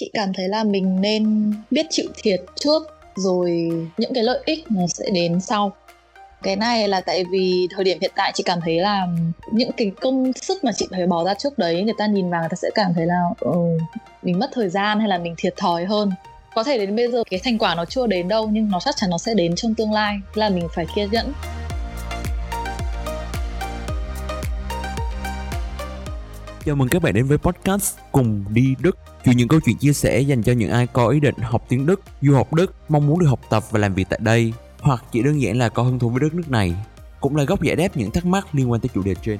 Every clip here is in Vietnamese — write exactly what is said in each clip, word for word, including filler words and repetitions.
Chị cảm thấy là mình nên biết chịu thiệt trước, rồi những cái lợi ích nó sẽ đến sau. Cái này là tại vì thời điểm hiện tại chị cảm thấy là những cái công sức mà chị phải bỏ ra trước đấy, người ta nhìn vào người ta sẽ cảm thấy là ừ, mình mất thời gian hay là mình thiệt thòi hơn. Có thể đến bây giờ cái thành quả nó chưa đến đâu, nhưng nó chắc chắn nó sẽ đến trong tương lai, là mình phải kiên nhẫn. Chào mừng các bạn đến với podcast Cùng Đi Đức, chuyện những câu chuyện chia sẻ dành cho những ai có ý định học tiếng Đức, du học Đức, mong muốn được học tập và làm việc tại đây, hoặc chỉ đơn giản là có hứng thú với đất nước này, cũng là góc giải đáp những thắc mắc liên quan tới chủ đề trên.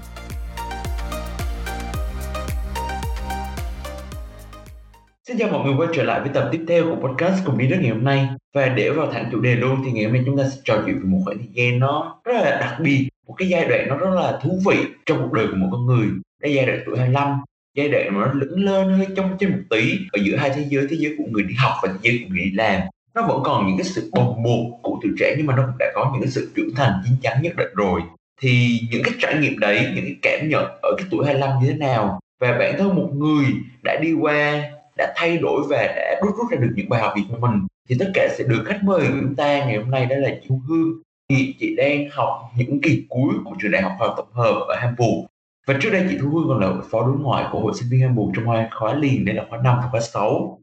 Xin chào mọi người quay trở lại với tập tiếp theo của podcast Cùng Đi Đức ngày hôm nay. Và để vào thẳng chủ đề luôn thì ngày hôm nay chúng ta sẽ trò chuyện về một khoảng thời gian nó rất là đặc biệt, một cái giai đoạn nó rất là thú vị trong cuộc đời của một con người. Đây giai đoạn tuổi hai mươi lăm, giai đoạn mà nó lững lơ hơi trong trên một tí ở giữa hai thế giới, thế giới của người đi học và thế giới của người đi làm. Nó vẫn còn những cái sự bồng bột của tuổi trẻ, nhưng mà nó cũng đã có những cái sự trưởng thành chín chắn nhất định rồi. Thì những cái trải nghiệm đấy, những cái cảm nhận ở cái tuổi hai mươi lăm như thế nào, và bản thân một người đã đi qua, đã thay đổi và đã rút rút ra được những bài học gì của mình, thì tất cả sẽ được khách mời của chúng ta ngày hôm nay, đó là chị Hương. Thì chị đang học những kỳ cuối của trường đại học Khoa học Tổng hợp ở Hamburg. Và trước đây chị Thu Hương còn là phó đối ngoại của hội sinh viên Hamburg trong hai khóa liền, đây là khóa năm và khóa sáu.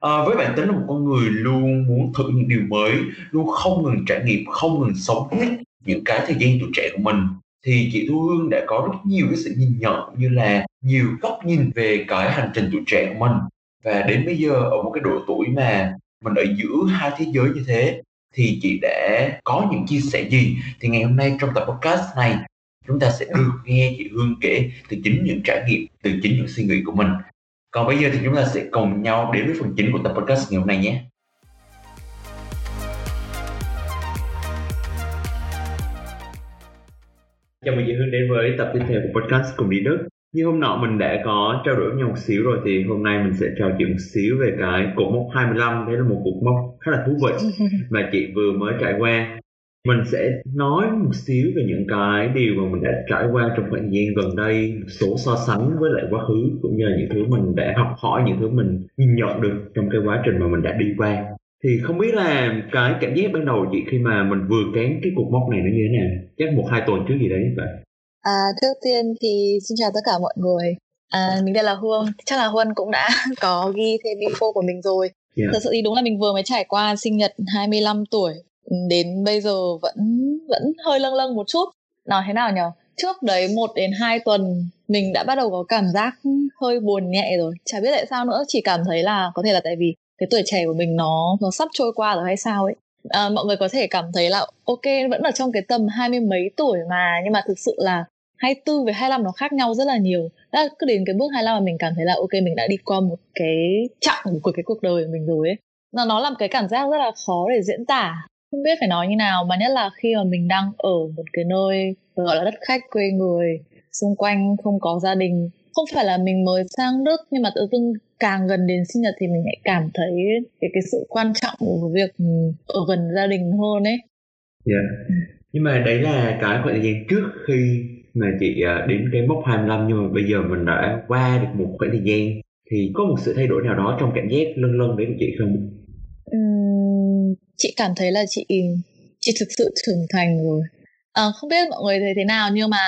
À, với bản tính là một con người luôn muốn thử những điều mới, luôn không ngừng trải nghiệm, không ngừng sống hết những cái thời gian tuổi trẻ của mình, thì chị Thu Hương đã có rất nhiều cái sự nhìn nhận cũng như là nhiều góc nhìn về cái hành trình tuổi trẻ của mình. Và đến bây giờ ở một cái độ tuổi mà mình ở giữa hai thế giới như thế, thì chị đã có những chia sẻ gì? Thì ngày hôm nay trong tập podcast này chúng ta sẽ được nghe chị Hương kể từ chính những trải nghiệm, từ chính những suy nghĩ của mình. Còn bây giờ thì chúng ta sẽ cùng nhau đến với phần chính của tập podcast ngày hôm nay nhé. Chào mừng chị Hương đến với tập tiếp theo của podcast Cùng Đi Đức. Như hôm nọ mình đã có trao đổi với nhau một xíu rồi, thì hôm nay mình sẽ trò chuyện một xíu về cái cột mốc hai mươi lăm. Đấy là một cột mốc khá là thú vị mà chị vừa mới trải qua. Mình sẽ nói một xíu về những cái điều mà mình đã trải qua trong khoảng thời gian gần đây, một số so sánh với lại quá khứ, cũng như là những thứ mình đã học hỏi, những thứ mình nhìn nhận được trong cái quá trình mà mình đã đi qua. Thì không biết là cái cảm giác ban đầu chị khi mà mình vừa cán cái cột mốc này nó như thế nào? Chắc một hai tuần trước gì đấy vậy? À, trước tiên thì xin chào tất cả mọi người. À, mình đây là Hương. Chắc là Hương cũng đã có ghi thêm info của mình rồi. Yeah. Thật sự thì đúng là mình vừa mới trải qua sinh nhật hai mươi lăm tuổi. Đến bây giờ vẫn vẫn hơi lâng lâng một chút. Nói thế nào nhỉ? Trước đấy một đến hai tuần mình đã bắt đầu có cảm giác hơi buồn nhẹ rồi. Chả biết tại sao nữa, chỉ cảm thấy là có thể là tại vì cái tuổi trẻ của mình nó, nó sắp trôi qua rồi hay sao ấy. À, mọi người có thể cảm thấy là ok, vẫn ở trong cái tầm hai mươi mấy tuổi mà, nhưng mà thực sự là hai mươi tư với hai mươi lăm nó khác nhau rất là nhiều. Đó là cứ đến cái bước hai mươi lăm mà mình cảm thấy là ok, mình đã đi qua một cái chặng của cái cuộc đời của mình rồi ấy. Nó, nó là một cái cảm giác rất là khó để diễn tả, không biết phải nói như nào, mà nhất là khi mà mình đang ở một cái nơi gọi là đất khách quê người, xung quanh không có gia đình. Không phải là mình mới sang Đức, nhưng mà tự dưng càng gần đến sinh nhật thì mình lại cảm thấy cái, cái sự quan trọng của việc ở gần gia đình hơn ấy. Dạ, yeah. Nhưng mà đấy là cái khoảng thời gian trước khi mà chị đến cái mốc hai mươi lăm, nhưng mà bây giờ mình đã qua được một khoảng thời gian, thì có một sự thay đổi nào đó trong cảm giác lâng lâng đấy của chị không? Uhm, chị cảm thấy là chị chị thực sự trưởng thành rồi. À, không biết mọi người thấy thế nào, nhưng mà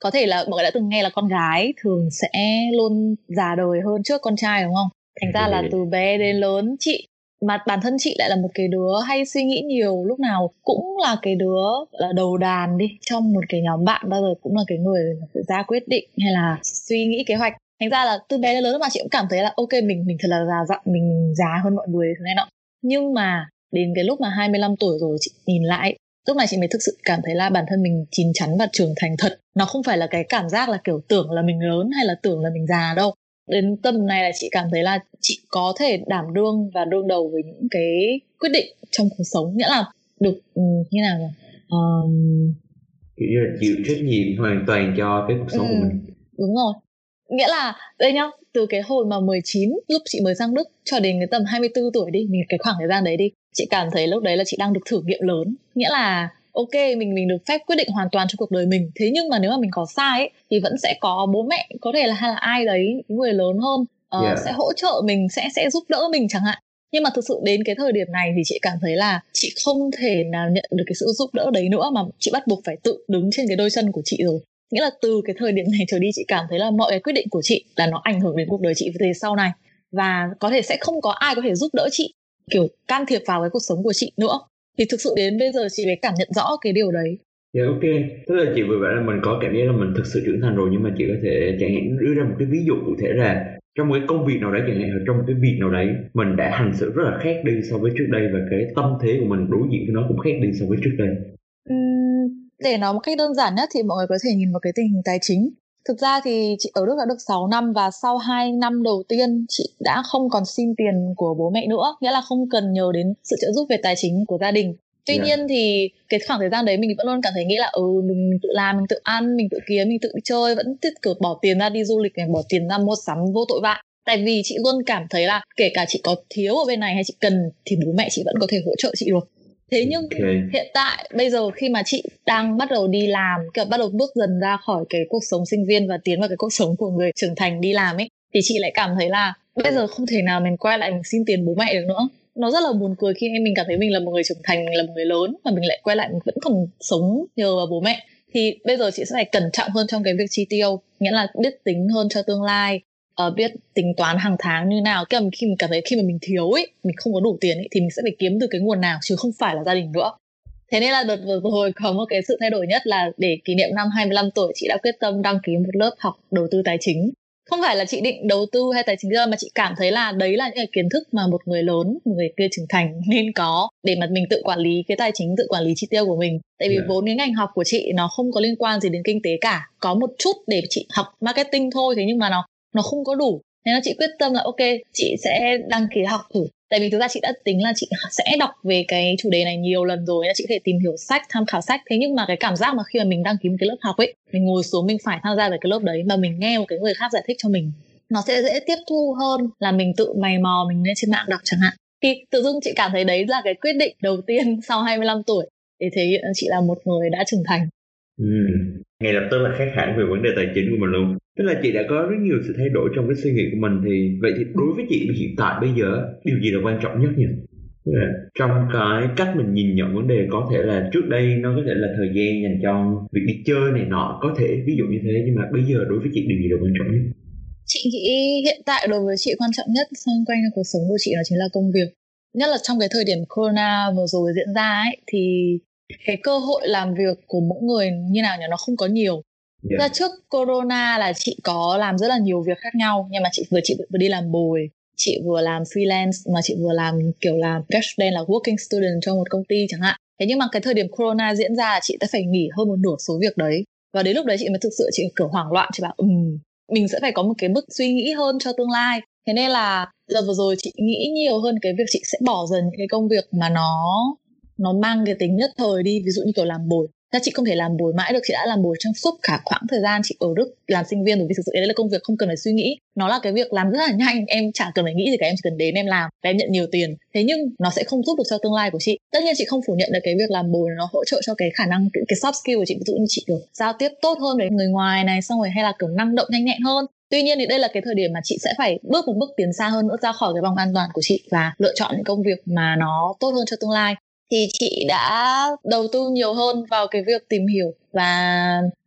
có thể là mọi người đã từng nghe là con gái thường sẽ luôn già đời hơn trước con trai, đúng không? Thành ra là từ bé đến lớn chị, mà bản thân chị lại là một cái đứa hay suy nghĩ nhiều, lúc nào cũng là cái đứa là đầu đàn đi trong một cái nhóm bạn, bao giờ cũng là cái người ra quyết định hay là suy nghĩ kế hoạch. Thành ra là từ bé đến lớn mà chị cũng cảm thấy là ok, mình mình thật là già dặn, mình già hơn mọi người thế này nọ. Nhưng mà đến cái lúc mà hai mươi lăm tuổi rồi chị nhìn lại, lúc này chị mới thực sự cảm thấy là bản thân mình chín chắn và trưởng thành thật. Nó không phải là cái cảm giác là kiểu tưởng là mình lớn hay là tưởng là mình già đâu. Đến tầm này là chị cảm thấy là chị có thể đảm đương và đương đầu với những cái quyết định trong cuộc sống, nghĩa là được như nào nhỉ? Um... Kiểu như là chịu trách nhiệm hoàn toàn cho cái cuộc sống ừ, của mình. Đúng rồi. Nghĩa là đây nhá, từ cái hồi mà mười chín, lúc chị mới sang Đức cho đến cái tầm hai mươi tư tuổi đi, mình cái khoảng thời gian đấy đi, chị cảm thấy lúc đấy là chị đang được thử nghiệm lớn. Nghĩa là ok, mình mình được phép quyết định hoàn toàn trong cuộc đời mình. Thế nhưng mà nếu mà mình có sai ấy, thì vẫn sẽ có bố mẹ, có thể là hay là ai đấy, người lớn hơn uh, yeah. sẽ hỗ trợ mình, sẽ sẽ giúp đỡ mình chẳng hạn. Nhưng mà thực sự đến cái thời điểm này thì chị cảm thấy là chị không thể nào nhận được cái sự giúp đỡ đấy nữa, mà chị bắt buộc phải tự đứng trên cái đôi chân của chị rồi. Nghĩa là từ cái thời điểm này trở đi, chị cảm thấy là mọi cái quyết định của chị là nó ảnh hưởng đến cuộc đời chị về sau này, và có thể sẽ không có ai có thể giúp đỡ chị, kiểu can thiệp vào cái cuộc sống của chị nữa. Thì thực sự đến bây giờ chị mới cảm nhận rõ cái điều đấy. Dạ yeah, ok, tức là chị vừa bảo là mình có cảm giác là mình thực sự trưởng thành rồi, nhưng mà chị có thể chẳng hạn đưa ra một cái ví dụ cụ thể là trong cái công việc nào đấy chẳng hạn, trong cái việc nào đấy mình đã hành xử rất là khác đi so với trước đây, và cái tâm thế của mình đối diện với nó cũng khác đi so với trước đây. Uhm, để nói một cách đơn giản nhất thì mọi người có thể nhìn vào cái tình hình tài chính. Thực ra thì chị ở Đức đã được sáu năm, và sau hai năm đầu tiên chị đã không còn xin tiền của bố mẹ nữa, nghĩa là không cần nhờ đến sự trợ giúp về tài chính của gia đình. Tuy yeah. nhiên thì cái khoảng thời gian đấy mình vẫn luôn cảm thấy nghĩ là ừ mình, mình tự làm, mình tự ăn, mình tự kiếm, mình tự đi chơi, vẫn tiết kiệm bỏ tiền ra đi du lịch này, bỏ tiền ra mua sắm vô tội vạ. Tại vì chị luôn cảm thấy là kể cả chị có thiếu ở bên này hay chị cần thì bố mẹ chị vẫn có thể hỗ trợ chị được. Thế nhưng okay. hiện tại bây giờ khi mà chị đang bắt đầu đi làm, kiểu bắt đầu bước dần ra khỏi cái cuộc sống sinh viên và tiến vào cái cuộc sống của người trưởng thành đi làm ấy, thì chị lại cảm thấy là bây giờ không thể nào mình quay lại mình xin tiền bố mẹ được nữa. Nó rất là buồn cười khi em mình cảm thấy mình là một người trưởng thành, mình là một người lớn mà mình lại quay lại mình vẫn còn sống nhờ vào bố mẹ. Thì bây giờ chị sẽ phải cẩn trọng hơn trong cái việc chi tiêu, nghĩa là biết tính hơn cho tương lai, uh, biết tính toán hàng tháng như nào. Cái mà khi mình cảm thấy khi mà mình thiếu ấy, mình không có đủ tiền ấy, thì mình sẽ phải kiếm từ cái nguồn nào chứ không phải là gia đình nữa. Thế nên là đợt vừa rồi có một cái sự thay đổi nhất là để kỷ niệm năm hai mươi lăm tuổi, chị đã quyết tâm đăng ký một lớp học đầu tư tài chính. Không phải là chị định đầu tư hay tài chính riêng, mà chị cảm thấy là đấy là những cái kiến thức mà một người lớn, một người kia trưởng thành nên có để mà mình tự quản lý cái tài chính, tự quản lý chi tiêu của mình. Tại vì yeah. vốn cái ngành học của chị nó không có liên quan gì đến kinh tế cả, có một chút để chị học marketing thôi, thế nhưng mà nó nó không có đủ. Nên là chị quyết tâm là ok, chị sẽ đăng ký học thử. Tại vì thực ra chị đã tính là chị sẽ đọc về cái chủ đề này nhiều lần rồi, chị có thể tìm hiểu sách, tham khảo sách. Thế nhưng mà cái cảm giác mà khi mà mình đăng ký một cái lớp học ấy, mình ngồi xuống mình phải tham gia vào cái lớp đấy mà mình nghe một cái người khác giải thích cho mình, nó sẽ dễ tiếp thu hơn là mình tự mày mò mình lên trên mạng đọc chẳng hạn. Thì tự dưng chị cảm thấy đấy là cái quyết định đầu tiên sau hai mươi lăm tuổi để thể hiện chị là một người đã trưởng thành. Ừ, ngay lập tức là khác hẳn về vấn đề tài chính của mình luôn. Tức là chị đã có rất nhiều sự thay đổi trong cái suy nghĩ của mình. Thì vậy thì đối với chị hiện tại bây giờ, điều gì là quan trọng nhất nhỉ? Tức là trong cái cách mình nhìn nhận vấn đề, có thể là trước đây nó có thể là thời gian dành cho việc đi chơi này nọ, có thể ví dụ như thế, nhưng mà bây giờ đối với chị điều gì là quan trọng nhất? Chị nghĩ hiện tại đối với chị quan trọng nhất xung quanh cuộc sống của chị đó chính là công việc. Nhất là trong cái thời điểm corona vừa rồi diễn ra ấy, thì cái cơ hội làm việc của mỗi người như nào nhỉ, nó không có nhiều. Thực ra trước corona là chị có làm rất là nhiều việc khác nhau, nhưng mà chị vừa chị vừa đi làm bồi, chị vừa làm freelance, mà chị vừa làm kiểu làm student, là working student cho một công ty chẳng hạn. Thế nhưng mà cái thời điểm corona diễn ra, chị đã phải nghỉ hơn một nửa số việc đấy, và đến lúc đấy chị mới thực sự chị kiểu hoảng loạn. Chị bảo ừm mình sẽ phải có một cái mức suy nghĩ hơn cho tương lai. Thế nên là giờ vừa rồi chị nghĩ nhiều hơn cái việc chị sẽ bỏ dần những cái công việc mà nó nó mang cái tính nhất thời đi, ví dụ như kiểu làm bồi. Thế chị không thể làm bồi mãi được, chị đã làm bồi trong suốt cả khoảng thời gian chị ở Đức làm sinh viên rồi, vì thực sự đấy là công việc không cần phải suy nghĩ, nó là cái việc làm rất là nhanh, em chả cần phải nghĩ gì cả, em chỉ cần đến em làm và em nhận nhiều tiền. Thế nhưng nó sẽ không giúp được cho tương lai của chị. Tất nhiên chị không phủ nhận được cái việc làm bồi nó hỗ trợ cho cái khả năng, cái, cái soft skill của chị, ví dụ như chị được giao tiếp tốt hơn với người ngoài này, xong rồi hay là kiểu năng động nhanh nhẹn hơn. Tuy nhiên thì đây là cái thời điểm mà chị sẽ phải bước một bước tiến xa hơn nữa, ra khỏi cái vòng an toàn của chị và lựa chọn những công việc mà nó tốt hơn cho tương lai. Thì chị đã đầu tư nhiều hơn vào cái việc tìm hiểu và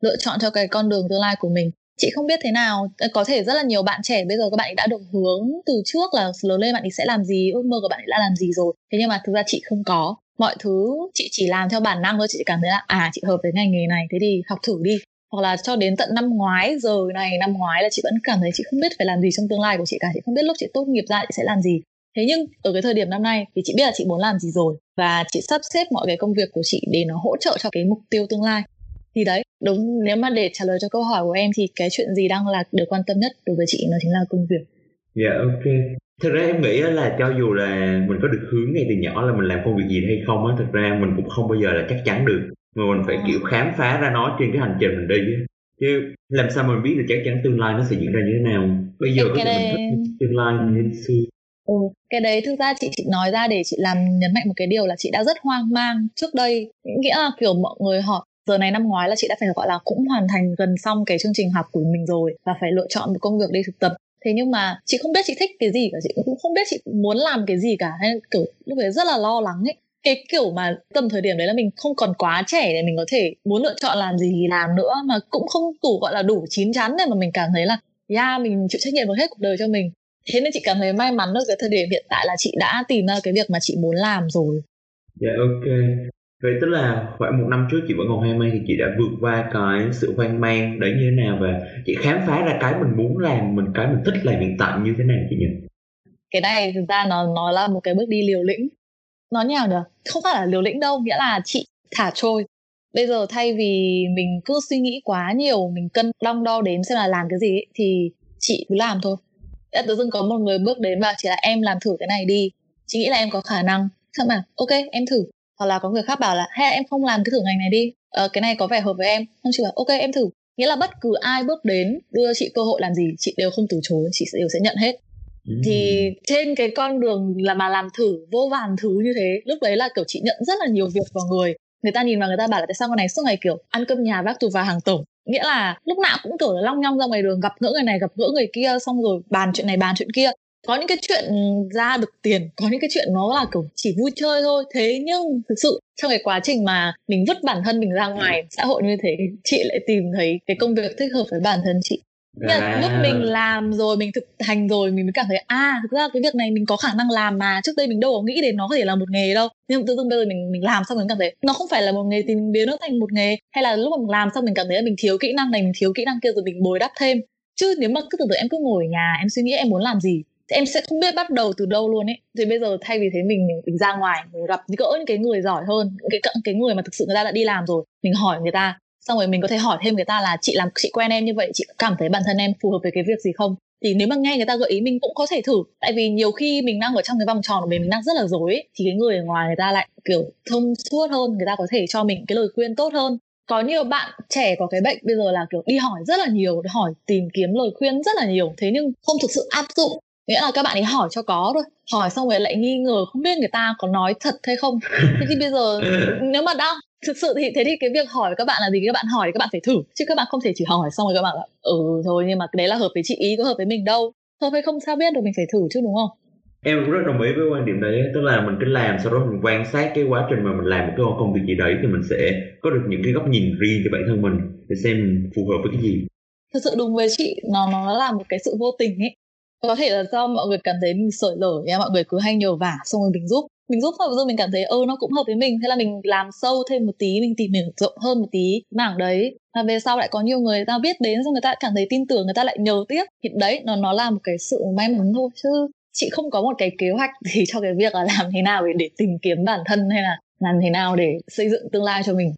lựa chọn cho cái con đường tương lai của mình. Chị không biết thế nào, có thể rất là nhiều bạn trẻ bây giờ các bạn ấy đã được hướng từ trước là lớn lên bạn ấy sẽ làm gì, ước mơ của bạn ấy đã làm gì rồi. Thế nhưng mà thực ra chị không có. Mọi thứ chị chỉ làm theo bản năng thôi, chị cảm thấy là à chị hợp với ngành nghề này, thế thì học thử đi. Hoặc là cho đến tận năm ngoái giờ này, năm ngoái là chị vẫn cảm thấy chị không biết phải làm gì trong tương lai của chị cả. Chị không biết lúc chị tốt nghiệp ra chị sẽ làm gì. Thế nhưng ở cái thời điểm năm nay thì chị biết là chị muốn làm gì rồi, và chị sắp xếp mọi cái công việc của chị để nó hỗ trợ cho cái mục tiêu tương lai. Thì đấy, đúng, nếu mà để trả lời cho câu hỏi của em thì cái chuyện gì đang là được quan tâm nhất đối với chị, nó chính là công việc. Dạ yeah, ok. Thật ra em nghĩ là cho dù là mình có được hướng ngay từ nhỏ là mình làm công việc gì hay không á, thật ra mình cũng không bao giờ là chắc chắn được, mà mình phải à. kiểu khám phá ra nó trên cái hành trình mình đi. Chứ làm sao mình biết được chắc chắn tương lai nó sẽ diễn ra như thế nào? Bây giờ cái có thể đây... mình thích tương lai như thế xưa. Ừ, cái đấy thực ra chị, chị nói ra để chị làm nhấn mạnh một cái điều là chị đã rất hoang mang trước đây. Nghĩa là kiểu mọi người hỏi giờ này, năm ngoái là chị đã phải gọi là cũng hoàn thành gần xong cái chương trình học của mình rồi và phải lựa chọn một công việc đi thực tập. Thế nhưng mà chị không biết chị thích cái gì cả, chị cũng không biết chị muốn làm cái gì cả, nên kiểu lúc đấy rất là lo lắng ấy. Cái kiểu mà tầm thời điểm đấy là mình không còn quá trẻ để mình có thể muốn lựa chọn làm gì thì làm nữa, mà cũng không đủ gọi là đủ chín chắn để mà mình cảm thấy là yeah, mình chịu trách nhiệm vào hết cuộc đời cho mình. Thế nên chị cảm thấy may mắn ở cái thời điểm hiện tại là chị đã tìm ra cái việc mà chị muốn làm rồi. Dạ ok. Vậy tức là khoảng một năm trước chị vẫn còn hoang mang thì chị đã vượt qua cái sự hoang mang đấy như thế nào, và chị khám phá ra cái mình muốn làm, mình cái mình thích làm hiện tại như thế nào chị nhỉ? Cái này thực ra nó, nó là một cái bước đi liều lĩnh. Nó nhào nhở, không phải là liều lĩnh đâu, nghĩa là chị thả trôi. Bây giờ thay vì mình cứ suy nghĩ quá nhiều, mình cân đong đo đếm xem là làm cái gì ấy, thì chị cứ làm thôi. Đã tự dưng có một người bước đến và chỉ là em làm thử cái này đi, chị nghĩ là em có khả năng, xong mà ok em thử. Hoặc là có người khác bảo là hay là em không làm cái thử ngành này đi, ờ, cái này có vẻ hợp với em, không, chị bảo ok em thử. Nghĩa là bất cứ ai bước đến đưa chị cơ hội làm gì, chị đều không từ chối, chị đều sẽ nhận hết. Ừ. Thì trên cái con đường là mà làm thử vô vàn thứ như thế, lúc đấy là kiểu chị nhận rất là nhiều việc vào người. Người ta nhìn vào người ta bảo là tại sao con này suốt ngày kiểu ăn cơm nhà vác tù và hàng tổng, nghĩa là lúc nào cũng kiểu là long nhong ra ngoài đường, gặp gỡ người này gặp gỡ người kia, xong rồi bàn chuyện này bàn chuyện kia. Có những cái chuyện ra được tiền, có những cái chuyện nó là kiểu chỉ vui chơi thôi. Thế nhưng thực sự trong cái quá trình mà mình vứt bản thân mình ra ngoài xã hội như thế, chị lại tìm thấy cái công việc thích hợp với bản thân chị. À. Lúc mình làm rồi, mình thực hành rồi, mình mới cảm thấy à, thực ra cái việc này mình có khả năng làm mà trước đây mình đâu có nghĩ đến nó có thể là một nghề đâu. Nhưng tự dưng bây giờ mình mình làm xong mình cảm thấy nó không phải là một nghề thì mình biến nó thành một nghề. Hay là lúc mà mình làm xong mình cảm thấy là mình thiếu kỹ năng này, mình thiếu kỹ năng kia rồi mình bồi đắp thêm. Chứ nếu mà cứ tưởng tượng em cứ ngồi ở nhà em suy nghĩ em muốn làm gì, em sẽ không biết bắt đầu từ đâu luôn ấy. Thì bây giờ thay vì thế mình mình, mình ra ngoài, mình gặp gỡ những cái người giỏi hơn, những cái cái người mà thực sự người ta đã đi làm rồi, mình hỏi người ta. Xong rồi mình có thể hỏi thêm người ta là chị làm chị quen em như vậy, chị cảm thấy bản thân em phù hợp với cái việc gì không? Thì nếu mà nghe người ta gợi ý mình cũng có thể thử. Tại vì nhiều khi mình đang ở trong cái vòng tròn của mình, mình đang rất là rối ấy, thì cái người ở ngoài người ta lại kiểu thông suốt hơn, người ta có thể cho mình cái lời khuyên tốt hơn. Có nhiều bạn trẻ có cái bệnh bây giờ là kiểu đi hỏi rất là nhiều, hỏi tìm kiếm lời khuyên rất là nhiều, thế nhưng không thực sự áp dụng. Nghĩa là các bạn ấy hỏi cho có thôi, hỏi xong rồi lại nghi ngờ không biết người ta có nói thật hay không. Thế thì bây giờ nếu mà đang thực sự thì thế thì cái việc hỏi các bạn là gì, các bạn hỏi thì các bạn phải thử, chứ các bạn không thể chỉ hỏi xong rồi các bạn là ừ thôi nhưng mà cái đấy là hợp với chị ý, có hợp với mình đâu, hợp hay không sao biết được, mình phải thử chứ, đúng không? Em cũng rất đồng ý với quan điểm đấy, tức là mình cứ làm, sau đó mình quan sát cái quá trình mà mình làm một cái công việc gì đấy thì mình sẽ có được những cái góc nhìn riêng cho bản thân mình để xem mình phù hợp với cái gì. Thật sự đúng với chị, nó nó là một cái sự vô tình ấy. Có thể là do mọi người cảm thấy mình sởi lở nha, mọi người cứ hay nhờ vả, xong rồi mình giúp mình giúp thôi, rồi mình cảm thấy ơ ừ, nó cũng hợp với mình, thế là mình làm sâu thêm một tí, mình tìm hiểu rộng hơn một tí mảng đấy, và về sau lại có nhiều người ta biết đến, xong người ta cảm thấy tin tưởng, người ta lại nhờ tiếp. Thì đấy, nó nó là một cái sự may mắn thôi, chứ chị không có một cái kế hoạch gì cho cái việc là làm thế nào để, để tìm kiếm bản thân, hay là làm thế nào để xây dựng tương lai cho mình.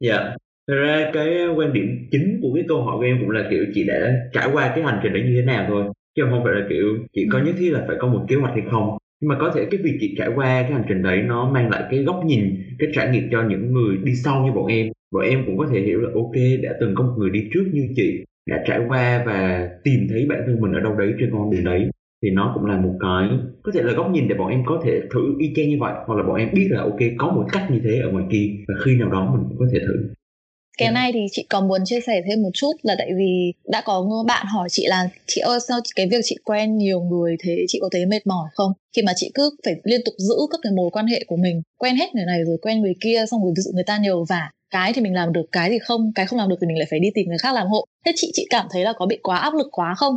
Dạ yeah. Thật ra cái quan điểm chính của cái câu hỏi của em cũng là kiểu chị đã trải qua cái hành trình đấy như thế nào thôi, chứ không phải là kiểu chị có nhất thiết là phải có một kế hoạch hay không. Nhưng mà có thể cái việc chị trải qua cái hành trình đấy nó mang lại cái góc nhìn, cái trải nghiệm cho những người đi sau như bọn em. Bọn em cũng có thể hiểu là ok, đã từng có một người đi trước như chị đã trải qua và tìm thấy bản thân mình ở đâu đấy trên con đường đấy, thì nó cũng là một cái có thể là góc nhìn để bọn em có thể thử y chang như vậy, hoặc là bọn em biết là ok, có một cách như thế ở ngoài kia và khi nào đó mình cũng có thể thử. Cái này thì chị còn muốn chia sẻ thêm một chút là tại vì đã có bạn hỏi chị là chị ơi sao cái việc chị quen nhiều người thế chị có thấy mệt mỏi không? Khi mà chị cứ phải liên tục giữ các cái mối quan hệ của mình, quen hết người này rồi quen người kia, xong rồi ví dụ người ta nhờ vả, cái thì mình làm được, cái thì không, cái không làm được thì mình lại phải đi tìm người khác làm hộ. Thế chị chị cảm thấy là có bị quá áp lực quá không?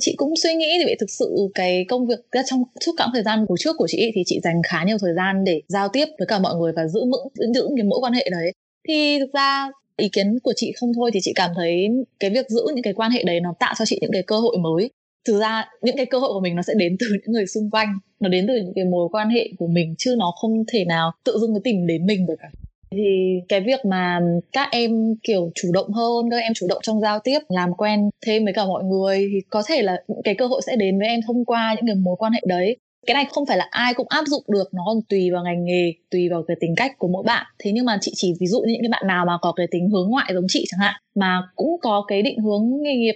Chị cũng suy nghĩ thì thực sự cái công việc trong suốt quãng thời gian của trước của chị thì chị dành khá nhiều thời gian để giao tiếp với cả mọi người và giữ vững giữ những mối quan hệ đấy. Thì thực ra ý kiến của chị không thôi thì chị cảm thấy cái việc giữ những cái quan hệ đấy nó tạo cho chị những cái cơ hội mới. Thực ra những cái cơ hội của mình nó sẽ đến từ những người xung quanh, nó đến từ những cái mối quan hệ của mình, chứ nó không thể nào tự dưng nó tìm đến mình được cả. Thì cái việc mà các em kiểu chủ động hơn, các em chủ động trong giao tiếp, làm quen thêm với cả mọi người thì có thể là cái cơ hội sẽ đến với em thông qua những cái mối quan hệ đấy. Cái này không phải là ai cũng áp dụng được, nó còn tùy vào ngành nghề, tùy vào cái tính cách của mỗi bạn. Thế nhưng mà chị chỉ ví dụ những cái bạn nào mà có cái tính hướng ngoại giống chị chẳng hạn, mà cũng có cái định hướng nghề nghiệp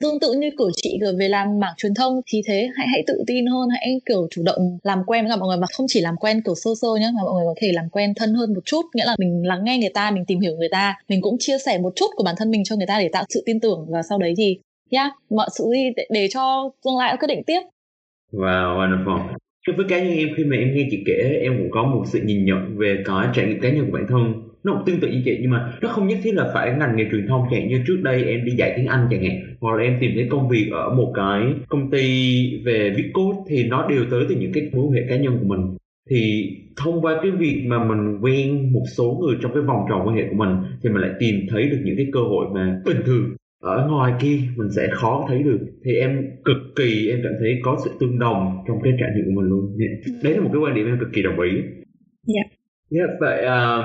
tương tự như của chị rồi về làm mảng truyền thông thì thế, hãy hãy tự tin hơn, hãy kiểu chủ động làm quen với cả mọi người, mà không chỉ làm quen kiểu sơ sơ nhá, mà mọi người có thể làm quen thân hơn một chút, nghĩa là mình lắng nghe người ta, mình tìm hiểu người ta, mình cũng chia sẻ một chút của bản thân mình cho người ta để tạo sự tin tưởng, và sau đấy thì yeah, mọi sự gì để cho tương lai quyết định tiếp. Wow, wonderful. Với cá nhân em, khi mà em nghe chị kể, em cũng có một sự nhìn nhận về cả trải nghiệm cá nhân của bản thân. Nó cũng tương tự như chị, nhưng mà nó không nhất thiết là phải ngành nghề truyền thông. Chẳng hạn như trước đây em đi dạy tiếng Anh chẳng hạn, hoặc là em tìm thấy công việc ở một cái công ty về viết code, thì nó đều tới từ những cái mối quan hệ cá nhân của mình. Thì thông qua cái việc mà mình quen một số người trong cái vòng tròn quan hệ của mình, thì mình lại tìm thấy được những cái cơ hội mà bình thường ở ngoài kia mình sẽ khó thấy được. Thì em cực kỳ, em cảm thấy có sự tương đồng trong cái trải nghiệm của mình luôn. Đấy là một cái quan điểm em cực kỳ đồng ý. Dạ. Yeah. Yeah, vậy uh,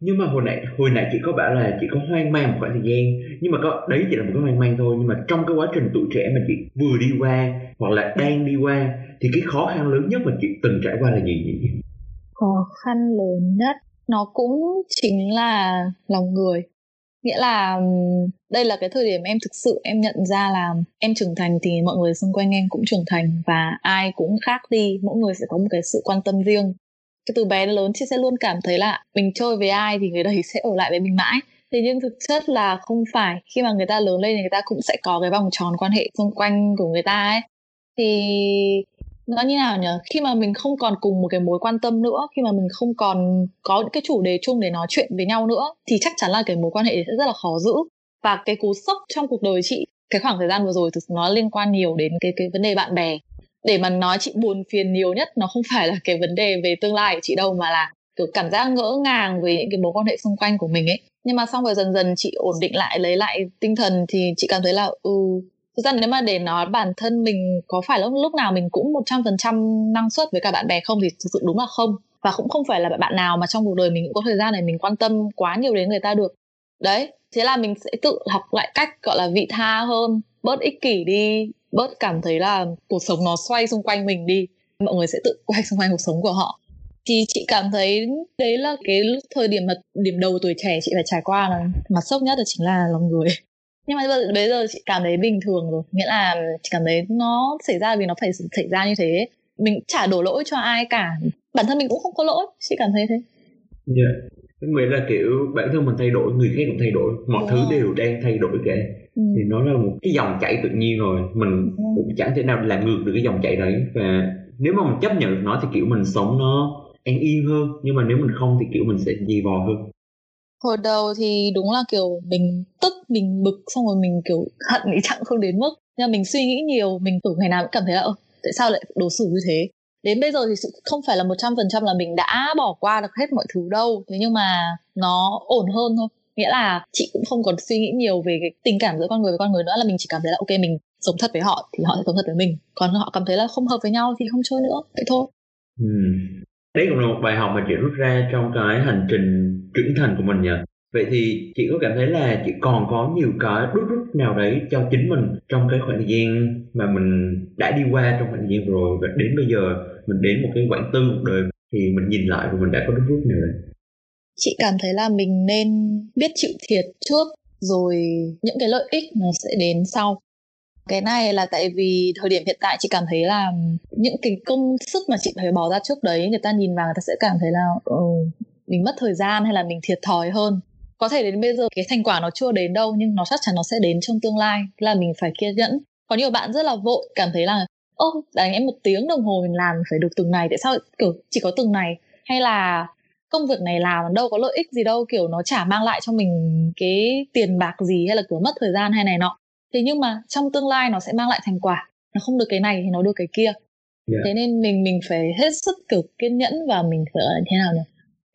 nhưng mà hồi nãy hồi nãy chị có bảo là chị có hoang mang một khoảng thời gian, nhưng mà có, đấy chỉ là một cái hoang mang thôi, nhưng mà trong cái quá trình tuổi trẻ mà chị vừa đi qua hoặc là đang đi qua, thì cái khó khăn lớn nhất mà chị từng trải qua là gì nhỉ? Khó khăn lớn nhất nó cũng chính là lòng người. Nghĩa là đây là cái thời điểm em thực sự em nhận ra là em trưởng thành, thì mọi người xung quanh em cũng trưởng thành và ai cũng khác đi, mỗi người sẽ có một cái sự quan tâm riêng. Từ bé đến lớn chị sẽ luôn cảm thấy là mình chơi với ai thì người đấy sẽ ở lại với mình mãi. Thế nhưng thực chất là không phải, khi mà người ta lớn lên thì người ta cũng sẽ có cái vòng tròn quan hệ xung quanh của người ta ấy. Thì nó như nào nhỉ? Khi mà mình không còn cùng một cái mối quan tâm nữa, khi mà mình không còn có những cái chủ đề chung để nói chuyện với nhau nữa, thì chắc chắn là cái mối quan hệ sẽ rất là khó giữ. Và cái cú sốc trong cuộc đời chị cái khoảng thời gian vừa rồi thực nó liên quan nhiều đến cái, cái vấn đề bạn bè. Để mà nói chị buồn phiền nhiều nhất, nó không phải là cái vấn đề về tương lai của chị đâu, mà là kiểu cảm giác ngỡ ngàng về những cái mối quan hệ xung quanh của mình ấy. Nhưng mà xong rồi dần dần chị ổn định lại, lấy lại tinh thần, thì chị cảm thấy là ừ, thực ra nếu mà để nói bản thân mình có phải lúc, lúc nào mình cũng một trăm phần trăm năng suất với cả bạn bè không thì thực sự đúng là không. Và cũng không phải là bạn nào mà trong cuộc đời mình cũng có thời gian này mình quan tâm quá nhiều đến người ta được. Đấy, thế là mình sẽ tự học lại cách gọi là vị tha hơn, bớt ích kỷ đi, bớt cảm thấy là cuộc sống nó xoay xung quanh mình đi, mọi người sẽ tự quay xung quanh cuộc sống của họ. Thì chị cảm thấy đấy là cái lúc thời điểm mà điểm đầu tuổi trẻ chị phải trải qua, là mặt sốc nhất là chính là lòng người. Nhưng mà bây giờ chị cảm thấy bình thường rồi, nghĩa là chị cảm thấy nó xảy ra vì nó phải xảy ra như thế, mình chả đổ lỗi cho ai cả, bản thân mình cũng không có lỗi, chị cảm thấy thế. Yeah. Nghĩa là kiểu bản thân mình thay đổi, người khác cũng thay đổi, mọi đúng thứ rồi. Đều đang thay đổi cả. Ừ. Thì nó là một cái dòng chảy tự nhiên rồi, mình cũng chẳng thể nào làm ngược được cái dòng chảy đấy. Và nếu mà mình chấp nhận được nó thì kiểu mình sống nó an yên hơn, nhưng mà nếu mình không thì kiểu mình sẽ dì vò hơn. Hồi đầu thì đúng là kiểu mình tức, mình bực, xong rồi mình kiểu hận ý chẳng không đến mức, nhưng mà mình suy nghĩ nhiều, mình tưởng ngày nào cũng cảm thấy là ơ, tại sao lại đối xử như thế. Đến bây giờ thì không phải là một trăm phần trăm là mình đã bỏ qua được hết mọi thứ đâu, thế nhưng mà nó ổn hơn thôi. Nghĩa là chị cũng không còn suy nghĩ nhiều về cái tình cảm giữa con người với con người nữa, là mình chỉ cảm thấy là ok, mình sống thật với họ thì họ sẽ sống thật với mình, còn họ cảm thấy là không hợp với nhau thì không chơi nữa, vậy thôi. Ừ. Đấy cũng là một bài học mà chị rút ra trong cái hành trình trưởng thành của mình nhỉ. Vậy thì chị có cảm thấy là chị còn có nhiều cái rút rút nào đấy cho chính mình trong cái khoảng thời gian mà mình đã đi qua trong khoảng thời gian rồi, và đến bây giờ mình đến một cái quãng tư một đời thì mình nhìn lại và mình đã có rút rút nào đấy? Chị cảm thấy là mình nên biết chịu thiệt trước, rồi những cái lợi ích nó sẽ đến sau. Cái này là tại vì thời điểm hiện tại chị cảm thấy là những cái công sức mà chị phải bỏ ra trước đấy, người ta nhìn vào người ta sẽ cảm thấy là ừ, mình mất thời gian hay là mình thiệt thòi hơn. Có thể đến bây giờ cái thành quả nó chưa đến đâu, nhưng nó chắc chắn nó sẽ đến trong tương lai, là mình phải kiên nhẫn. Có nhiều bạn rất là vội, cảm thấy là ô, đánh em một tiếng đồng hồ mình làm phải được từng này, tại sao kiểu chỉ có từng này, hay là công việc này làm đâu có lợi ích gì đâu, kiểu nó chả mang lại cho mình cái tiền bạc gì, hay là cứ mất thời gian hay này nọ. Thế nhưng mà trong tương lai nó sẽ mang lại thành quả, nó không được cái này thì nó được cái kia. Yeah. Thế nên mình mình phải hết sức kiểu kiên nhẫn, và mình phải thế nào nhỉ,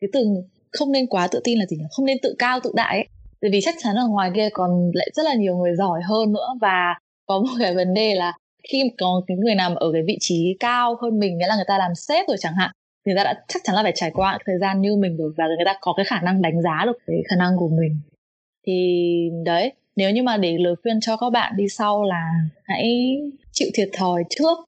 cái từ không nên quá tự tin là gì nhỉ, không nên tự cao tự đại ấy. Bởi vì chắc chắn là ngoài kia còn lại rất là nhiều người giỏi hơn nữa, và có một cái vấn đề là khi có cái người nào ở cái vị trí cao hơn mình, nghĩa là người ta làm sếp rồi chẳng hạn, người ta đã chắc chắn là phải trải qua thời gian như mình rồi, và người ta có cái khả năng đánh giá được cái khả năng của mình. Thì đấy, nếu như mà để lời khuyên cho các bạn đi sau là hãy chịu thiệt thòi trước.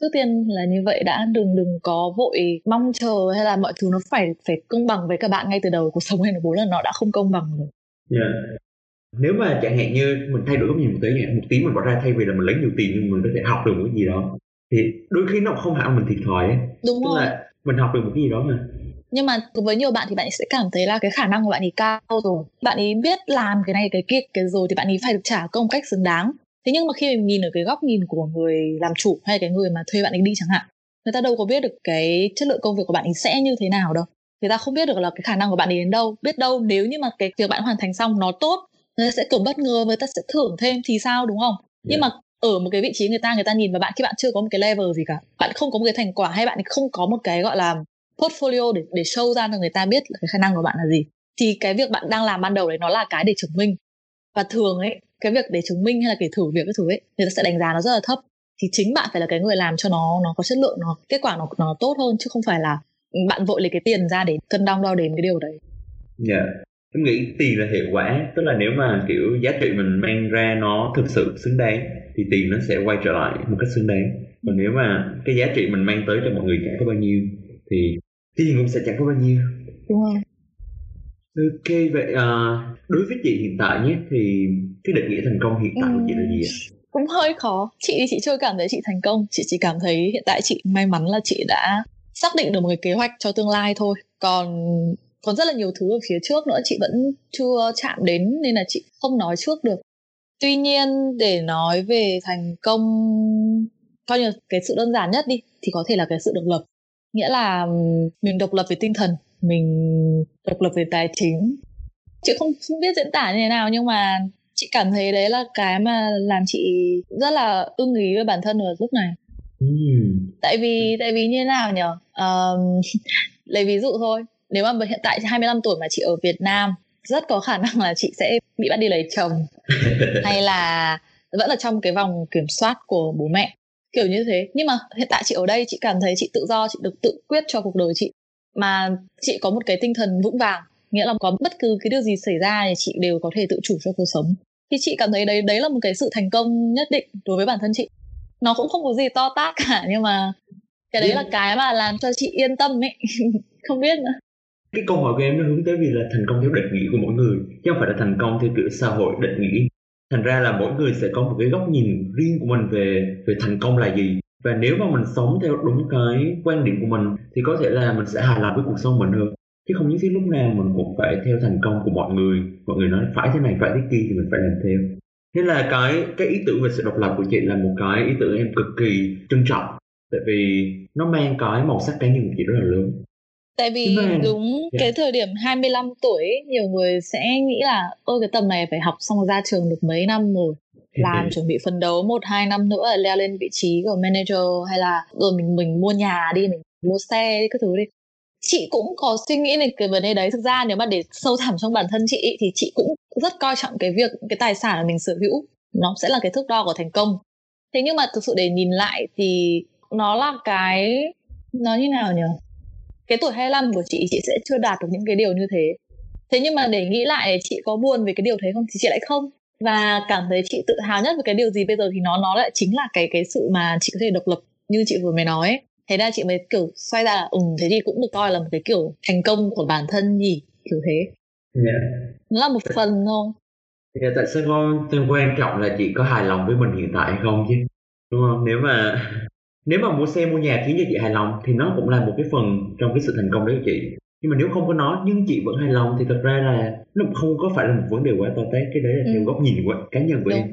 Trước tiên là như vậy đã, đừng đừng có vội mong chờ hay là mọi thứ nó phải phải công bằng với các bạn ngay từ đầu. Cuộc sống này nó vốn là nó đã không công bằng rồi. Yeah. Nếu mà chẳng hạn như mình thay đổi góc nhìn một tí, một tí mình bỏ ra, thay vì là mình lấy nhiều tiền nhưng mình có thể học được một cái gì đó, thì đôi khi nó không hẳn mình thiệt thòi ấy. Đúng rồi. Là mình học được một cái gì đó mà. Nhưng mà với nhiều bạn thì bạn sẽ cảm thấy là cái khả năng của bạn ấy cao rồi, bạn ấy biết làm cái này cái kia cái rồi, thì bạn ấy phải được trả công cách xứng đáng. Thế nhưng mà khi mình nhìn ở cái góc nhìn của người làm chủ hay cái người mà thuê bạn ấy đi chẳng hạn, người ta đâu có biết được cái chất lượng công việc của bạn ấy sẽ như thế nào đâu. Người ta không biết được là cái khả năng của bạn ấy đến đâu. Biết đâu nếu như mà cái việc bạn hoàn thành xong nó tốt, người ta sẽ kiểu bất ngờ, người ta sẽ thưởng thêm thì sao, đúng không? Nhưng mà ở một cái vị trí người ta, người ta nhìn vào bạn khi bạn chưa có một cái level gì cả, bạn không có một cái thành quả hay bạn không có một cái gọi là portfolio để, để show ra cho người ta biết là cái khả năng của bạn là gì, thì cái việc bạn đang làm ban đầu đấy nó là cái để chứng minh. Và thường ấy, cái việc để chứng minh hay là để thử việc cái thứ ấy, người ta sẽ đánh giá nó rất là thấp. Thì chính bạn phải là cái người làm cho nó nó có chất lượng, nó kết quả nó nó tốt hơn, chứ không phải là bạn vội lấy cái tiền ra để cân đong đo đếm cái điều đấy. Dạ, yeah. Em nghĩ tiền là hiệu quả, tức là nếu mà kiểu giá trị mình mang ra nó thực sự xứng đáng thì tiền nó sẽ quay trở lại một cách xứng đáng. Còn nếu mà cái giá trị mình mang tới cho mọi người chẳng có bao nhiêu thì cái gì cũng sẽ chẳng có bao nhiêu. Đúng không? Ok, vậy à, đối với chị hiện tại nhé, thì cái định nghĩa thành công hiện tại ừ. của chị là gì ạ? Cũng hơi khó. Chị thì chị chưa cảm thấy chị thành công. Chị chỉ cảm thấy hiện tại chị may mắn là chị đã xác định được một cái kế hoạch cho tương lai thôi. Còn còn rất là nhiều thứ ở phía trước nữa chị vẫn chưa chạm đến, nên là chị không nói trước được. Tuy nhiên để nói về thành công, coi như cái sự đơn giản nhất đi, thì có thể là cái sự độc lập. Nghĩa là mình độc lập về tinh thần, mình độc lập về tài chính. Chị không, không biết diễn tả như thế nào, nhưng mà chị cảm thấy đấy là cái mà làm chị rất là ưng ý với bản thân ở lúc này. Ừ. Tại vì tại vì như thế nào nhỉ? Uh, lấy ví dụ thôi. Nếu mà hiện tại hai mươi lăm tuổi mà chị ở Việt Nam, rất có khả năng là chị sẽ bị bắt đi lấy chồng hay là vẫn là trong cái vòng kiểm soát của bố mẹ, kiểu như thế. Nhưng mà hiện tại chị ở đây, chị cảm thấy chị tự do, chị được tự quyết cho cuộc đời chị, mà chị có một cái tinh thần vững vàng, nghĩa là có bất cứ cái điều gì xảy ra thì chị đều có thể tự chủ cho cuộc sống. Thì chị cảm thấy đấy đấy là một cái sự thành công nhất định đối với bản thân chị. Nó cũng không có gì to tát cả, nhưng mà cái đấy là cái mà làm cho chị yên tâm ấy. Không biết nữa. Cái câu hỏi của em nó hướng tới vì là thành công theo định nghĩa của mỗi người, chứ không phải là thành công theo kiểu xã hội định nghĩa. Thành ra là mỗi người sẽ có một cái góc nhìn riêng của mình về về thành công là gì. Và nếu mà mình sống theo đúng cái quan điểm của mình thì có thể là mình sẽ hài lòng với cuộc sống mình hơn. Chứ không những cái lúc nào mình cũng phải theo thành công của mọi người. Mọi người nói phải thế này, phải thế kia thì mình phải làm theo. Thế là cái, cái ý tưởng về sự độc lập của chị là một cái ý tưởng em cực kỳ trân trọng. Tại vì nó mang cái màu sắc cá nhân của chị rất là lớn. Tại vì đúng cái thời điểm hai mươi lăm tuổi ấy, nhiều người sẽ nghĩ là ôi cái tầm này phải học xong rồi ra trường được mấy năm rồi, làm chuẩn bị phấn đấu một hai năm nữa là leo lên vị trí của manager, hay là rồi mình mình mua nhà đi, mình mua xe đi, các thứ đi. Chị cũng có suy nghĩ về cái vấn đề đấy. Thực ra nếu mà để sâu thẳm trong bản thân chị thì chị cũng rất coi trọng cái việc cái tài sản mà mình sở hữu nó sẽ là cái thước đo của thành công. Thế nhưng mà thực sự để nhìn lại thì nó là cái, nó như nào nhỉ? Cái tuổi hai mươi lăm của chị, chị sẽ chưa đạt được những cái điều như thế. Thế nhưng mà để nghĩ lại chị có buồn về cái điều thế không? Thì chị lại không. Và cảm thấy chị tự hào nhất về cái điều gì bây giờ thì nó nó lại chính là cái cái sự mà chị có thể độc lập như chị vừa mới nói ấy. Thế nên chị mới kiểu xoay ra là ừ, thế thì cũng được coi là một cái kiểu thành công của bản thân nhỉ, kiểu thế. Yeah. Nó là một phần thôi. Yeah, tại sao con tên quan trọng là chị có hài lòng với mình hiện tại hay không chứ? Đúng không? Nếu mà... Nếu mà mua xe, mua nhà khiến cho chị hài lòng thì nó cũng là một cái phần trong cái sự thành công đấy của chị. Nhưng mà nếu không có nó nhưng chị vẫn hài lòng thì thật ra là nó không có phải là một vấn đề quá to tát. Cái đấy là theo ừ. góc nhìn của cá nhân của đúng. Em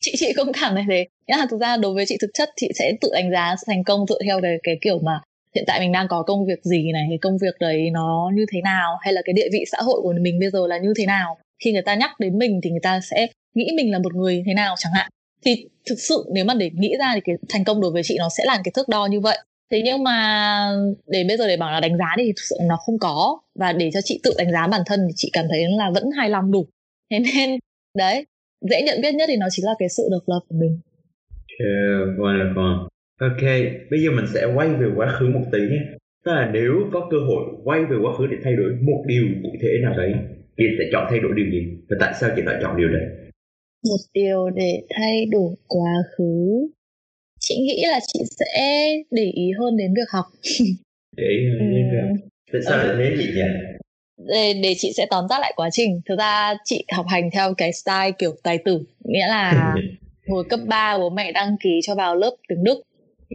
Chị chị cũng cảm thấy thế. Nghĩa là thực ra đối với chị, thực chất chị sẽ tự đánh giá thành công dựa theo cái kiểu mà hiện tại mình đang có công việc gì này, cái công việc đấy nó như thế nào, hay là cái địa vị xã hội của mình bây giờ là như thế nào. Khi người ta nhắc đến mình thì người ta sẽ nghĩ mình là một người thế nào chẳng hạn. Thì thực sự nếu mà để nghĩ ra thì cái thành công đối với chị nó sẽ là cái thước đo như vậy. Thế nhưng mà để bây giờ để bảo là đánh giá thì thực sự nó không có. Và để cho chị tự đánh giá bản thân thì chị cảm thấy là vẫn hài lòng đủ. Thế nên đấy, dễ nhận biết nhất thì nó chính là cái sự độc lập của mình. Okay, wonderful. Ok, bây giờ mình sẽ quay về quá khứ một tí nhé. Tức là nếu có cơ hội quay về quá khứ để thay đổi một điều cụ thể nào đấy, chị sẽ chọn thay đổi điều gì? Và tại sao chị lại chọn điều đấy? Một điều để thay đổi quá khứ, chị nghĩ là chị sẽ để ý hơn đến việc học. Để ý hơn đến việc học. Tại sao lại thế chị nhỉ? Để, để chị sẽ tóm tắt lại quá trình. Thực ra chị học hành theo cái style kiểu tài tử. Nghĩa là hồi cấp ba bố mẹ đăng ký cho vào lớp tiếng Đức.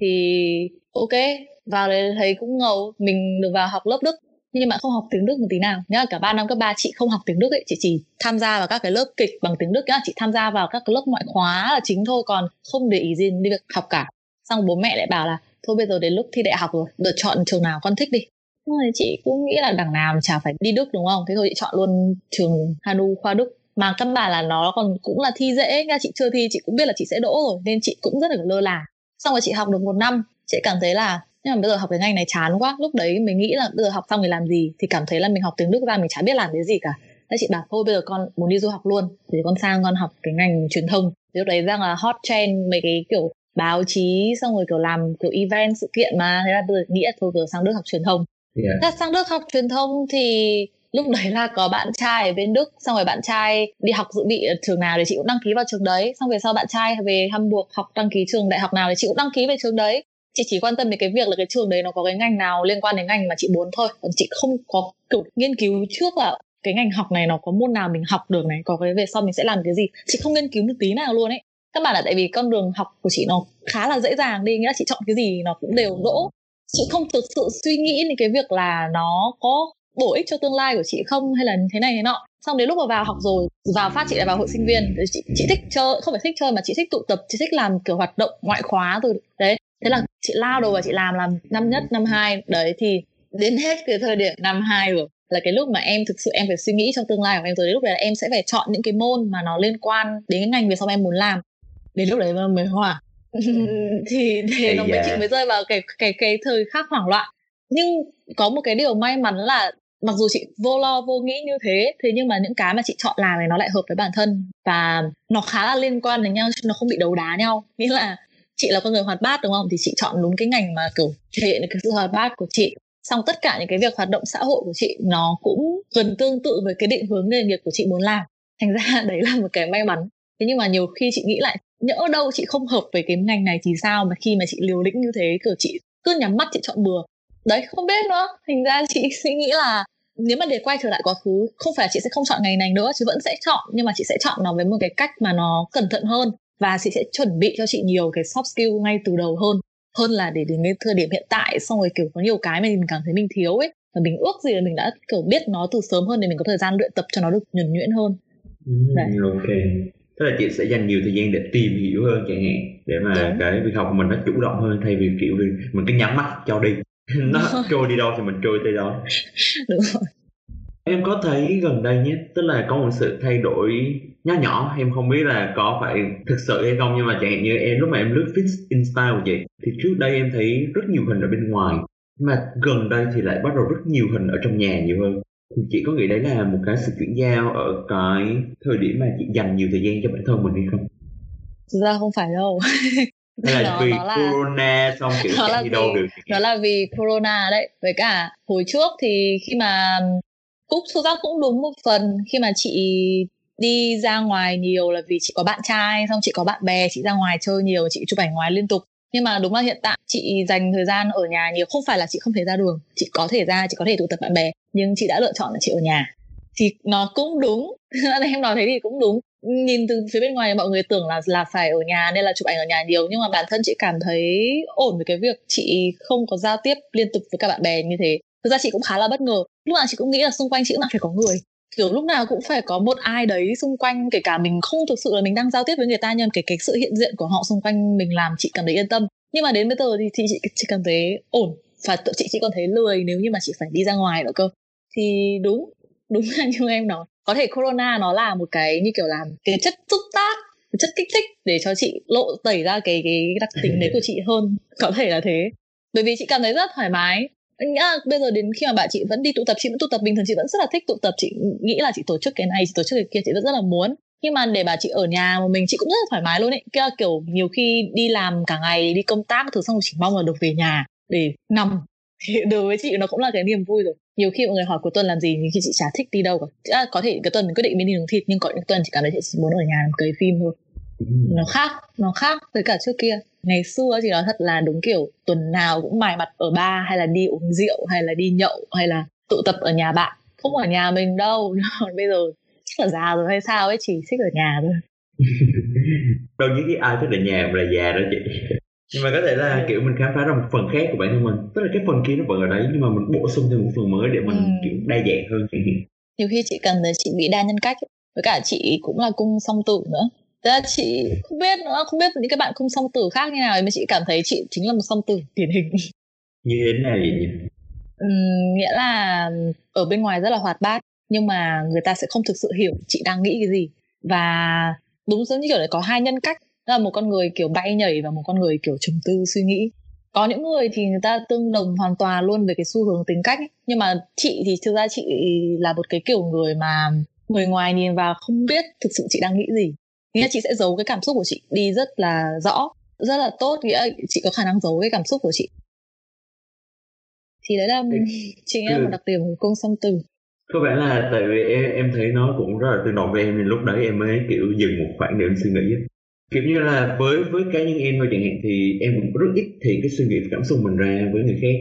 Thì ok, vào đấy thấy cũng ngầu, mình được vào học lớp Đức. nhưng bạn không học tiếng Đức một tí nào. Nghĩa là cả ba năm cấp ba chị không học tiếng Đức ấy, chị chỉ tham gia vào các cái lớp kịch bằng tiếng Đức, nghĩa là chị tham gia vào các cái lớp ngoại khóa là chính thôi, còn không để ý gì đến việc học cả. Xong bố mẹ lại bảo là thôi bây giờ đến lúc thi đại học rồi, được chọn trường nào con thích đi. Thế chị cũng nghĩ là đằng nào chả phải đi Đức đúng không, thế thôi chị chọn luôn trường Hanu khoa Đức, mà căn bản là nó còn cũng là thi dễ, nha, chị chưa thi chị cũng biết là chị sẽ đỗ rồi nên chị cũng rất là lơ là. Xong rồi chị học được một năm, chị cảm thấy là nhưng mà bây giờ học cái ngành này chán quá. Lúc đấy mình nghĩ là bây giờ học xong thì làm gì, thì cảm thấy là mình học tiếng Đức ra mình chả biết làm cái gì cả. Thế chị bảo thôi bây giờ con muốn đi du học luôn, thì con sang con học cái ngành truyền thông. Thì lúc đấy rằng là hot trend mấy cái kiểu báo chí, xong rồi kiểu làm kiểu event sự kiện mà, thế là bây giờ nghĩ là thôi giờ sang Đức học truyền thông. Yeah. Thế sang Đức học truyền thông thì lúc đấy là có bạn trai ở bên Đức, xong rồi bạn trai đi học dự bị ở trường nào thì chị cũng đăng ký vào trường đấy. Xong về sau bạn trai về Hamburg học đăng ký trường đại học nào thì chị cũng đăng ký về trường đấy. Chị chỉ quan tâm đến cái việc là cái trường đấy nó có cái ngành nào liên quan đến ngành mà chị muốn thôi, còn chị không có kiểu nghiên cứu trước là cái ngành học này nó có môn nào mình học được này, có cái về sau mình sẽ làm cái gì, chị không nghiên cứu một tí nào luôn ấy. Các bạn là tại vì con đường học của chị nó khá là dễ dàng đi, nghĩa là chị chọn cái gì nó cũng đều đỗ, chị không thực sự suy nghĩ đến cái việc là nó có bổ ích cho tương lai của chị không hay là thế này thế nọ. Xong đến lúc mà vào học rồi, vào phát chị lại vào hội sinh viên, chị, chị thích chơi, không phải thích chơi mà chị thích tụ tập, chị thích làm kiểu hoạt động ngoại khóa từ đấy. Thế là chị lao đầu vào chị làm, làm năm nhất, năm hai. Đấy thì đến hết cái thời điểm năm hai rồi, là cái lúc mà em thực sự em phải suy nghĩ trong tương lai của em rồi. Đến lúc đấy là em sẽ phải chọn những cái môn mà nó liên quan đến cái ngành về sau em muốn làm. Đến lúc đấy nó mới hoảng. Thì thế nó mới, chị mới rơi vào cái, cái, cái thời khắc hoảng loạn. Nhưng có một cái điều may mắn là mặc dù chị vô lo vô nghĩ như thế, thế nhưng mà những cái mà chị chọn làm này nó lại hợp với bản thân, và nó khá là liên quan đến nhau chứ nó không bị đấu đá nhau. Nghĩa là chị là con người hoạt bát đúng không, thì chị chọn đúng cái ngành mà kiểu thể hiện cái sự hoạt bát của chị. Xong tất cả những cái việc hoạt động xã hội của chị nó cũng gần tương tự với cái định hướng nghề nghiệp của chị muốn làm. Thành ra đấy là một cái may mắn. Thế nhưng mà nhiều khi chị nghĩ lại, nhỡ đâu chị không hợp với cái ngành này thì sao, mà khi mà chị liều lĩnh như thế, kiểu chị cứ nhắm mắt chị chọn bừa. Đấy, không biết nữa. Thành ra chị suy nghĩ là nếu mà để quay trở lại quá khứ, không phải chị sẽ không chọn ngành này nữa, chứ vẫn sẽ chọn, nhưng mà chị sẽ chọn nó với một cái cách mà nó cẩn thận hơn, và chị sẽ chuẩn bị cho chị nhiều cái soft skill ngay từ đầu hơn hơn là để đến cái thời điểm hiện tại, xong rồi kiểu có nhiều cái mà mình cảm thấy mình thiếu ấy, và mình ước gì là mình đã kiểu biết nó từ sớm hơn để mình có thời gian luyện tập cho nó được nhuần nhuyễn hơn. Đấy. Ok, tức là chị sẽ dành nhiều thời gian để tìm hiểu hơn chẳng hạn, để mà Đúng. Cái việc học của mình nó chủ động hơn, thay vì kiểu mình cứ nhắm mắt cho đi nó trôi đi đâu thì mình trôi tới đó. Đúng rồi. Em có thấy gần đây nhé, tức là có một sự thay đổi nhỏ nhỏ, em không biết là có phải thực sự hay không, nhưng mà chẳng hạn như em lúc mà em lướt feed Insta của chị thì trước đây em thấy rất nhiều hình ở bên ngoài, nhưng mà gần đây thì lại bắt đầu rất nhiều hình ở trong nhà nhiều hơn. Thì chị có nghĩ đấy là một cái sự chuyển giao ở cái thời điểm mà chị dành nhiều thời gian cho bản thân mình hay không? Thực ra không phải đâu. Hay là vì đó corona là... xong kiểu chạy đi đâu được. Đó là vì corona đấy. Với cả hồi trước thì khi mà Cúc thực ra cũng đúng một phần, khi mà chị đi ra ngoài nhiều là vì chị có bạn trai, xong chị có bạn bè, chị ra ngoài chơi nhiều, chị chụp ảnh ngoài liên tục. Nhưng mà đúng là hiện tại chị dành thời gian ở nhà nhiều, không phải là chị không thể ra đường, chị có thể ra, chị có thể tụ tập bạn bè, nhưng chị đã lựa chọn là chị ở nhà. Thì nó cũng đúng, em nói thế thì cũng đúng. Nhìn từ phía bên ngoài mọi người tưởng là là phải ở nhà nên là chụp ảnh ở nhà nhiều, nhưng mà bản thân chị cảm thấy ổn với cái việc chị không có giao tiếp liên tục với các bạn bè như thế. Thực ra chị cũng khá là bất ngờ, lúc nào chị cũng nghĩ là xung quanh chị cũng phải có người, kiểu lúc nào cũng phải có một ai đấy xung quanh, kể cả mình không thực sự là mình đang giao tiếp với người ta, nhưng cái, cái sự hiện diện của họ xung quanh mình làm chị cảm thấy yên tâm. Nhưng mà đến bây giờ thì, thì chị, chị cảm thấy ổn, và tự chị, chị còn thấy lười nếu như mà chị phải đi ra ngoài nữa cơ. Thì đúng, đúng là như em nói, có thể corona nó là một cái như kiểu làm cái chất xúc tác, chất kích thích để cho chị lộ tẩy ra cái, cái đặc tính đấy của chị hơn, có thể là thế. Bởi vì chị cảm thấy rất thoải mái. À, bây giờ đến khi mà bạn chị vẫn đi tụ tập, chị vẫn tụ tập bình thường, chị vẫn rất là thích tụ tập, chị nghĩ là chị tổ chức cái này, chị tổ chức cái kia, chị vẫn rất là muốn. Nhưng mà để bà chị ở nhà một mình, chị cũng rất là thoải mái luôn ấy. Kiểu, kiểu nhiều khi đi làm cả ngày, đi công tác thứ, xong rồi chỉ mong là được về nhà để nằm. Đối với chị nó cũng là cái niềm vui rồi. Nhiều khi mọi người hỏi cuối tuần làm gì, nhiều khi chị chả thích đi đâu cả. À, có thể cái tuần mình quyết định mình đi nướng thịt, nhưng có những tuần chị cảm thấy chị chỉ muốn ở nhà làm cấy phim thôi. Nó khác, nó khác với cả trước kia. Ngày xưa thì nói thật là đúng kiểu tuần nào cũng mài mặt ở bar, hay là đi uống rượu, hay là đi nhậu, hay là tụ tập ở nhà bạn, không ở nhà mình đâu. Còn bây giờ chắc là già rồi hay sao ấy, chỉ thích ở nhà thôi. Đâu những cái ai thích ở nhà mà là già đó chị. Nhưng mà có thể là ừ. kiểu mình khám phá ra một phần khác của bản thân mình, tức là cái phần kia nó vẫn ở đấy nhưng mà mình bổ sung thêm một phần mới để mình ừ. kiểu đa dạng hơn. Nhiều khi chị cần là chị bị đa nhân cách ấy. Với cả chị cũng là cung song tử nữa, thế là chị không biết nữa, không biết những các bạn cung song tử khác như nào, mà chị cảm thấy chị chính là một song tử điển hình. Như thế nào vậy nhỉ? Ừ, nghĩa là ở bên ngoài rất là hoạt bát nhưng mà người ta sẽ không thực sự hiểu chị đang nghĩ cái gì, và đúng giống như kiểu là có hai nhân cách, đó là một con người kiểu bay nhảy và một con người kiểu trầm tư suy nghĩ. Có những người thì người ta tương đồng hoàn toàn luôn về cái xu hướng tính cách ấy. Nhưng mà chị thì thực ra chị là một cái kiểu người mà người ngoài nhìn vào không biết thực sự chị đang nghĩ gì, nghĩa là chị sẽ giấu cái cảm xúc của chị đi rất là rõ, rất là tốt, nghĩa là chị có khả năng giấu cái cảm xúc của chị. Thì đấy là chính là một đặc điểm của cung song tử. Có vẻ là tại vì em, em thấy nó cũng rất là tương đồng với em nên lúc đấy em mới kiểu dừng một khoảng để em suy nghĩ. Kiểu như là với với cá nhân em thôi chẳng hạn thì em cũng rất ít thì cái suy nghĩ và cảm xúc mình ra với người khác.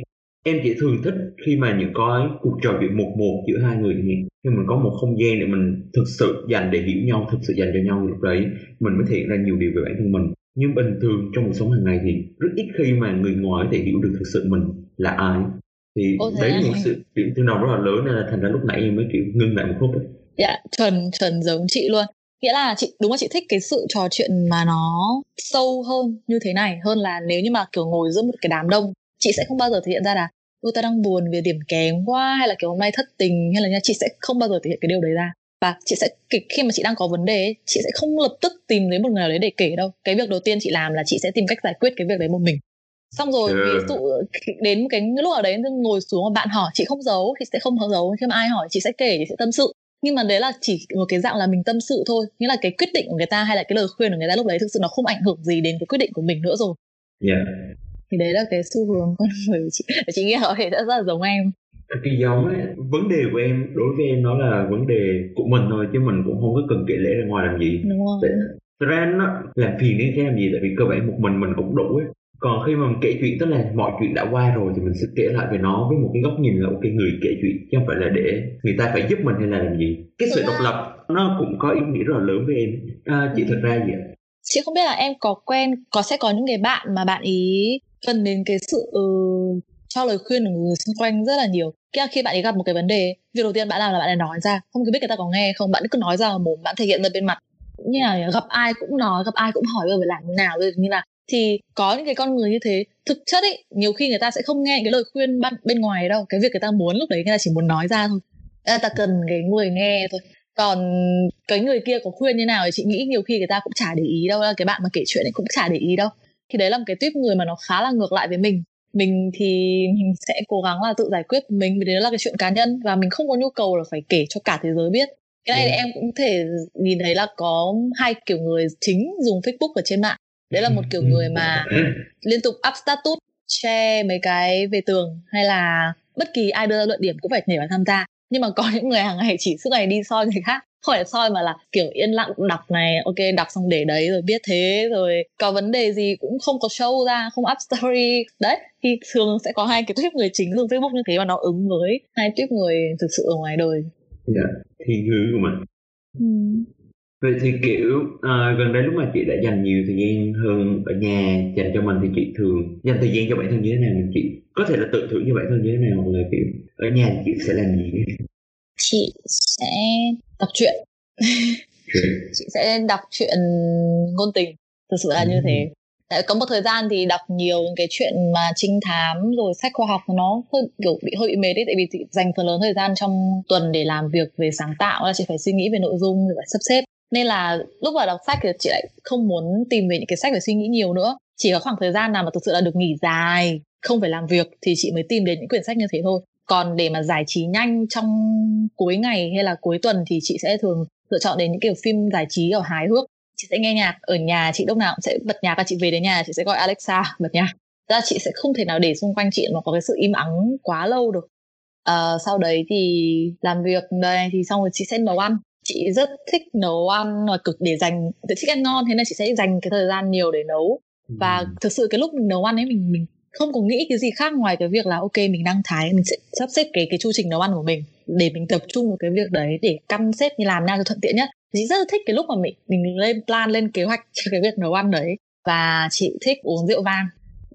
Em chỉ thường thích khi mà những có cuộc trò chuyện một một giữa hai người thì mình có một không gian để mình thực sự dành để hiểu nhau, thực sự dành cho nhau, lúc đấy mình mới thể hiện ra nhiều điều về bản thân mình. Nhưng bình thường trong cuộc sống hàng ngày thì rất ít khi mà người ngoài có thể hiểu được thực sự mình là ai. Thì Ô, đấy là một sự điểm tương đồng rất là lớn nên là thành ra lúc nãy em mới kiểu ngưng lại một phút. Dạ, chuẩn chuẩn giống chị luôn. Nghĩa là chị đúng là chị thích cái sự trò chuyện mà nó sâu hơn như thế này, hơn là nếu như mà kiểu ngồi giữa một cái đám đông. Chị sẽ không bao giờ thể hiện ra là ôi ta đang buồn vì điểm kém quá, hay là kiểu hôm nay thất tình, hay là nha, chị sẽ không bao giờ thể hiện cái điều đấy ra. Và chị sẽ khi mà chị đang có vấn đề ấy, chị sẽ không lập tức tìm đến một người nào đấy để kể đâu. Cái việc đầu tiên chị làm là chị sẽ tìm cách giải quyết cái việc đấy một mình. Xong rồi yeah. ví dụ đến một cái lúc ở đấy ngồi xuống mà bạn hỏi, chị không giấu, chị sẽ không giấu. Khi mà ai hỏi chị sẽ kể, chị sẽ tâm sự. Nhưng mà đấy là chỉ một cái dạng là mình tâm sự thôi, nghĩa là cái quyết định của người ta hay là cái lời khuyên của người ta lúc đấy thực sự nó không ảnh hưởng gì đến cái quyết định của mình nữa rồi. Yeah. Thì đấy là cái xu hướng con người của chị. Chị nghĩ họ thì đã rất là giống em. Cái giống ấy, vấn đề của em đối với em nó là vấn đề của mình thôi, chứ mình cũng không có cần kể lễ ra ngoài làm gì. Đúng rồi. Thật ra nó làm phiền đến cái làm gì, tại vì cơ bản một mình mình cũng đủ ấy. Còn khi mà mình kể chuyện tức là mọi chuyện đã qua rồi thì mình sẽ kể lại về nó với một cái góc nhìn là ok người kể chuyện, chứ không phải là để người ta phải giúp mình hay là làm gì. Cái sự độc lập nó cũng có ý nghĩa rất là lớn với em. À, chị ừ. thật ra gì ạ? Chị không biết là em có quen, có sẽ có những cái bạn mà bạn ý cần đến cái sự uh, cho lời khuyên của người xung quanh rất là nhiều. Khi, khi bạn ấy gặp một cái vấn đề, việc đầu tiên bạn làm là bạn ấy nói ra, không biết người ta có nghe không, bạn cứ nói ra mà mồm, bạn thể hiện ra bên mặt. Như là gặp ai cũng nói, gặp ai cũng hỏi về làm thế nào, như là thì có những cái con người như thế thực chất ấy, nhiều khi người ta sẽ không nghe cái lời khuyên bên ngoài đâu, cái việc người ta muốn lúc đấy người ta chỉ muốn nói ra thôi, người ta cần cái người nghe thôi. Còn cái người kia có khuyên như nào thì chị nghĩ nhiều khi người ta cũng chả để ý đâu, cái bạn mà kể chuyện ấy cũng chả để ý đâu. Thì đấy là một cái tuýp người mà nó khá là ngược lại với mình. Mình thì mình sẽ cố gắng là tự giải quyết mình, vì đấy là cái chuyện cá nhân và mình không có nhu cầu là phải kể cho cả thế giới biết. Cái này ừ. em cũng thể nhìn thấy là có hai kiểu người chính dùng Facebook ở trên mạng. Đấy là một kiểu người mà liên tục up status, share mấy cái về tường, hay là bất kỳ ai đưa ra luận điểm cũng phải nhảy vào tham gia. Nhưng mà có những người hàng ngày chỉ suốt ngày đi soi người khác, không phải soi mà là kiểu yên lặng đọc này, ok đọc xong để đấy rồi biết thế, rồi có vấn đề gì cũng không có show ra, không up story. Đấy, thì thường sẽ có hai cái tuýp người chính dùng Facebook như thế và nó ứng với hai tuýp người thực sự ở ngoài đời. Dạ, thiên hướng của mình. Ừ. Vậy thì kiểu à, gần đây lúc mà chị đã dành nhiều thời gian hơn ở nhà dành cho mình thì chị thường dành thời gian cho bản thân như thế nào? Mình chị có thể là tự thưởng cho bản thân như thế nào, hoặc là kiểu ở nhà thì chị sẽ làm gì? Chị sẽ đọc truyện. Chị sẽ đọc truyện ngôn tình, thực sự là ừ. như thế. Tại có một thời gian thì đọc nhiều cái chuyện mà trinh thám rồi sách khoa học, nó hơi kiểu bị hơi bị mệt đấy, tại vì chị dành phần lớn thời gian trong tuần để làm việc về sáng tạo, là chị phải suy nghĩ về nội dung, phải sắp xếp. Nên là lúc vào đọc sách thì chị lại không muốn tìm về những cái sách để suy nghĩ nhiều nữa. Chỉ có khoảng thời gian nào mà thực sự là được nghỉ dài, không phải làm việc thì chị mới tìm đến những quyển sách như thế thôi. Còn để mà giải trí nhanh trong cuối ngày hay là cuối tuần thì chị sẽ thường lựa chọn đến những kiểu phim giải trí ở hài hước. Chị sẽ nghe nhạc ở nhà, chị lúc nào cũng sẽ bật nhạc, và chị về đến nhà chị sẽ gọi Alexa bật nhạc. Ra chị sẽ không thể nào để xung quanh chị mà có cái sự im ắng quá lâu được. À, sau đấy thì làm việc đây thì xong rồi chị sẽ nấu ăn. Chị rất thích nấu ăn và cực để dành, chị thích ăn ngon thế nên chị sẽ dành cái thời gian nhiều để nấu. Và ừ. thực sự cái lúc mình nấu ăn ấy mình mình không có nghĩ cái gì khác ngoài cái việc là ok mình đang thái, mình sẽ sắp xếp cái cái chu trình nấu ăn của mình để mình tập trung vào cái việc đấy để căn xếp như làm nào cho thuận tiện nhất. Chị rất là thích cái lúc mà mình mình lên plan lên kế hoạch cho cái việc nấu ăn đấy. và chị thích uống rượu vang.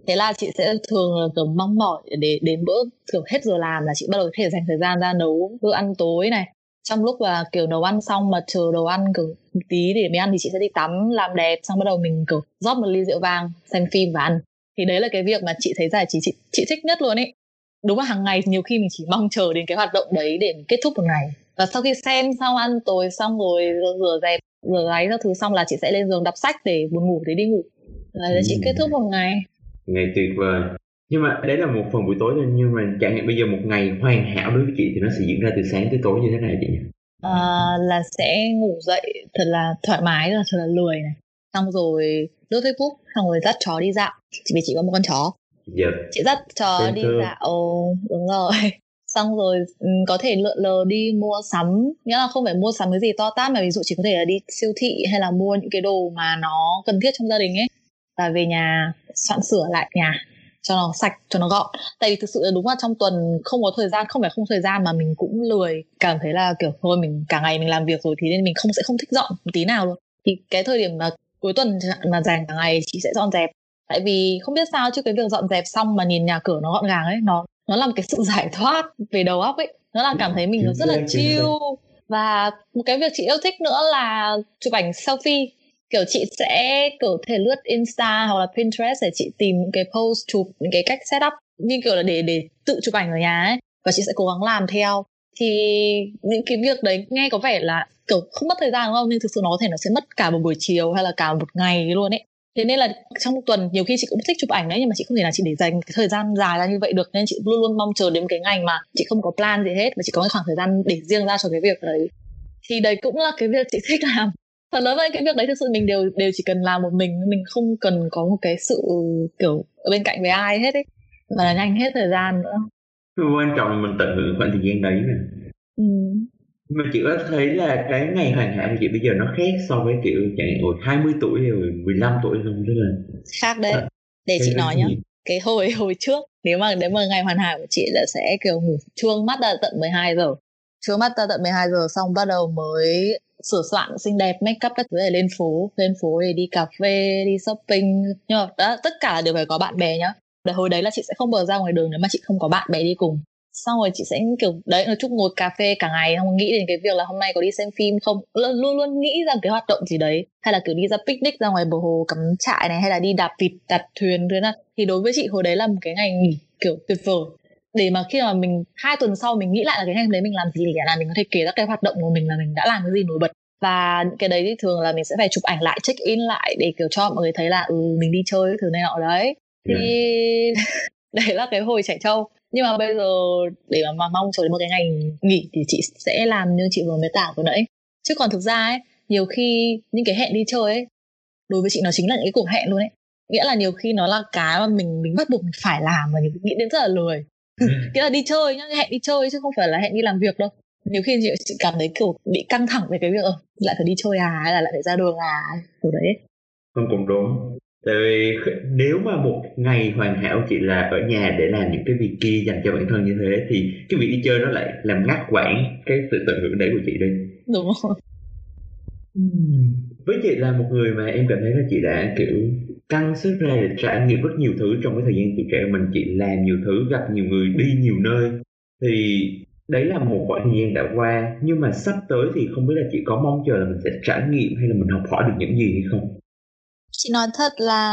Thế là chị sẽ thường kiểu mong mỏi để đến bữa kiểu hết giờ làm là chị bắt đầu có thể dành thời gian ra nấu bữa ăn tối này. Trong lúc là kiểu nấu ăn xong mà chờ đồ ăn kiểu tí để mình ăn thì chị sẽ đi tắm, làm đẹp, xong bắt đầu mình kiểu rót một ly rượu vang, xem phim và ăn. Thì đấy là cái việc mà chị thấy giải trí chị, chị thích nhất luôn ấy. Đúng là hàng ngày nhiều khi mình chỉ mong chờ đến cái hoạt động đấy để mình kết thúc một ngày. Và sau khi xem xong, ăn tối xong rồi rửa dẹp, rửa gáy các thứ xong là chị sẽ lên giường đọc sách để buồn ngủ thì đi ngủ. Đấy là chị kết thúc một ngày. Ngày tuyệt vời. Nhưng mà đấy là một phần buổi tối thôi, nhưng mà chẳng hạn bây giờ một ngày hoàn hảo đối với chị thì nó sẽ diễn ra từ sáng tới tối như thế nào chị nhỉ? À, là sẽ ngủ dậy thật là thoải mái, thật là lười này, xong rồi lướt Facebook, xong rồi dắt chó đi dạo vì chị có một con chó. Yep. Chị dắt chó Tên đi thương. Dạo đúng rồi, xong rồi có thể lượn lờ đi mua sắm, nghĩa là không phải mua sắm cái gì to tát mà ví dụ chỉ có thể là đi siêu thị hay là mua những cái đồ mà nó cần thiết trong gia đình ấy, và về nhà soạn sửa lại nhà cho nó sạch, cho nó gọn. Tại vì thực sự là đúng là trong tuần không có thời gian, không phải không thời gian mà mình cũng lười, cảm thấy là kiểu thôi mình cả ngày mình làm việc rồi, thế nên mình không sẽ không thích dọn một tí nào luôn. Thì cái thời điểm mà cuối tuần mà dành cả ngày chị sẽ dọn dẹp. Tại vì không biết sao chứ cái việc dọn dẹp xong mà nhìn nhà cửa nó gọn gàng ấy, nó nó là một cái sự giải thoát về đầu óc ấy, nó làm cảm thấy mình nó rất là chill. Và một cái việc chị yêu thích nữa là chụp ảnh selfie. Kiểu chị sẽ có thể lướt Insta hoặc là Pinterest để chị tìm những cái post chụp, những cái cách setup như kiểu là để để tự chụp ảnh ở nhà ấy, và chị sẽ cố gắng làm theo. Thì những cái việc đấy nghe có vẻ là kiểu không mất thời gian đúng không, nhưng thực sự nó có thể nó sẽ mất cả một buổi chiều hay là cả một ngày luôn ấy. Thế nên là trong một tuần nhiều khi chị cũng thích chụp ảnh đấy, nhưng mà chị không thể nào chị để dành cái thời gian dài ra như vậy được, nên chị luôn luôn mong chờ đến cái ngày mà chị không có plan gì hết và chị có cái khoảng thời gian để riêng ra cho cái việc đấy. Thì đấy cũng là cái việc chị thích làm. Thật lớn với cái việc đấy thực sự mình đều đều chỉ cần làm một mình, mình không cần có một cái sự kiểu ở bên cạnh với ai hết ấy, mà là nhanh hết thời gian nữa. Quan trọng là mình tận hưởng khoảng thời gian đấy mà. Ừ. Mà chị có thấy là cái ngày hoàn hảo của chị bây giờ nó khác so với kiểu chạy hồi hai mươi tuổi rồi mười lăm tuổi không? Tức là khác đấy. À, để chị nói nhá. Cái hồi hồi trước nếu mà đến mà ngày hoàn hảo của chị là sẽ kiểu ngủ chuông mắt ra tận mười hai giờ. Chuông mắt ra tận mười hai giờ xong bắt đầu mới sửa soạn xinh đẹp, make up các thứ để lên phố, lên phố để đi cà phê, đi shopping. Nhưng mà đã, tất cả đều phải có bạn bè nhá. Đợt hồi đấy là chị sẽ không bờ ra ngoài đường nếu mà chị không có bạn bè đi cùng. Xong rồi chị sẽ kiểu đấy, nói chung ngồi cà phê cả ngày, không nghĩ đến cái việc là hôm nay có đi xem phim không, L- luôn luôn nghĩ ra cái hoạt động gì đấy, hay là kiểu đi ra picnic ra ngoài bờ hồ cắm trại này, hay là đi đạp vịt, đạp thuyền thế nào. Thì đối với chị hồi đấy là một cái ngày nghỉ kiểu tuyệt vời, để mà khi mà mình hai tuần sau mình nghĩ lại là cái ngày đấy mình làm gì để là mình có thể kể ra cái hoạt động của mình là mình đã làm cái gì nổi bật. Và cái đấy thì thường là mình sẽ phải chụp ảnh lại, check in lại để kiểu cho mọi người thấy là ừ mình đi chơi thứ này nọ đấy. Thì đấy là cái hồi trẻ trâu. Nhưng mà bây giờ để mà mong chờ đến một cái ngày nghỉ thì chị sẽ làm như chị vừa mới tả vừa nãy. Chứ còn thực ra ấy, nhiều khi những cái hẹn đi chơi ấy, đối với chị nó chính là những cái cuộc hẹn luôn ấy. Nghĩa là nhiều khi nó là cái mà mình mình bắt buộc mình phải làm và nghĩ đến rất là lười. Nghĩa là đi chơi nhá, hẹn đi chơi chứ không phải là hẹn đi làm việc đâu. Nhiều khi chị, chị cảm thấy kiểu bị căng thẳng về cái việc ờ, lại phải đi chơi à, hay là lại phải ra đường à, kiểu đấy. Không cũng đúng. Tại vì nếu mà một ngày hoàn hảo chị là ở nhà để làm những cái việc kia dành cho bản thân như thế, thì cái việc đi chơi nó lại làm ngắt quãng cái sự tận hưởng đấy của chị đi. Đúng rồi. uhm. Với chị là một người mà em cảm thấy là chị đã kiểu căng sức ra để trải nghiệm rất nhiều thứ trong cái thời gian tuổi trẻ mình. Chị làm nhiều thứ, gặp nhiều người, đi nhiều nơi. Thì đấy là một khoảng thời gian đã qua, nhưng mà sắp tới thì không biết là chị có mong chờ là mình sẽ trải nghiệm hay là mình học hỏi được những gì hay không? Chị nói thật là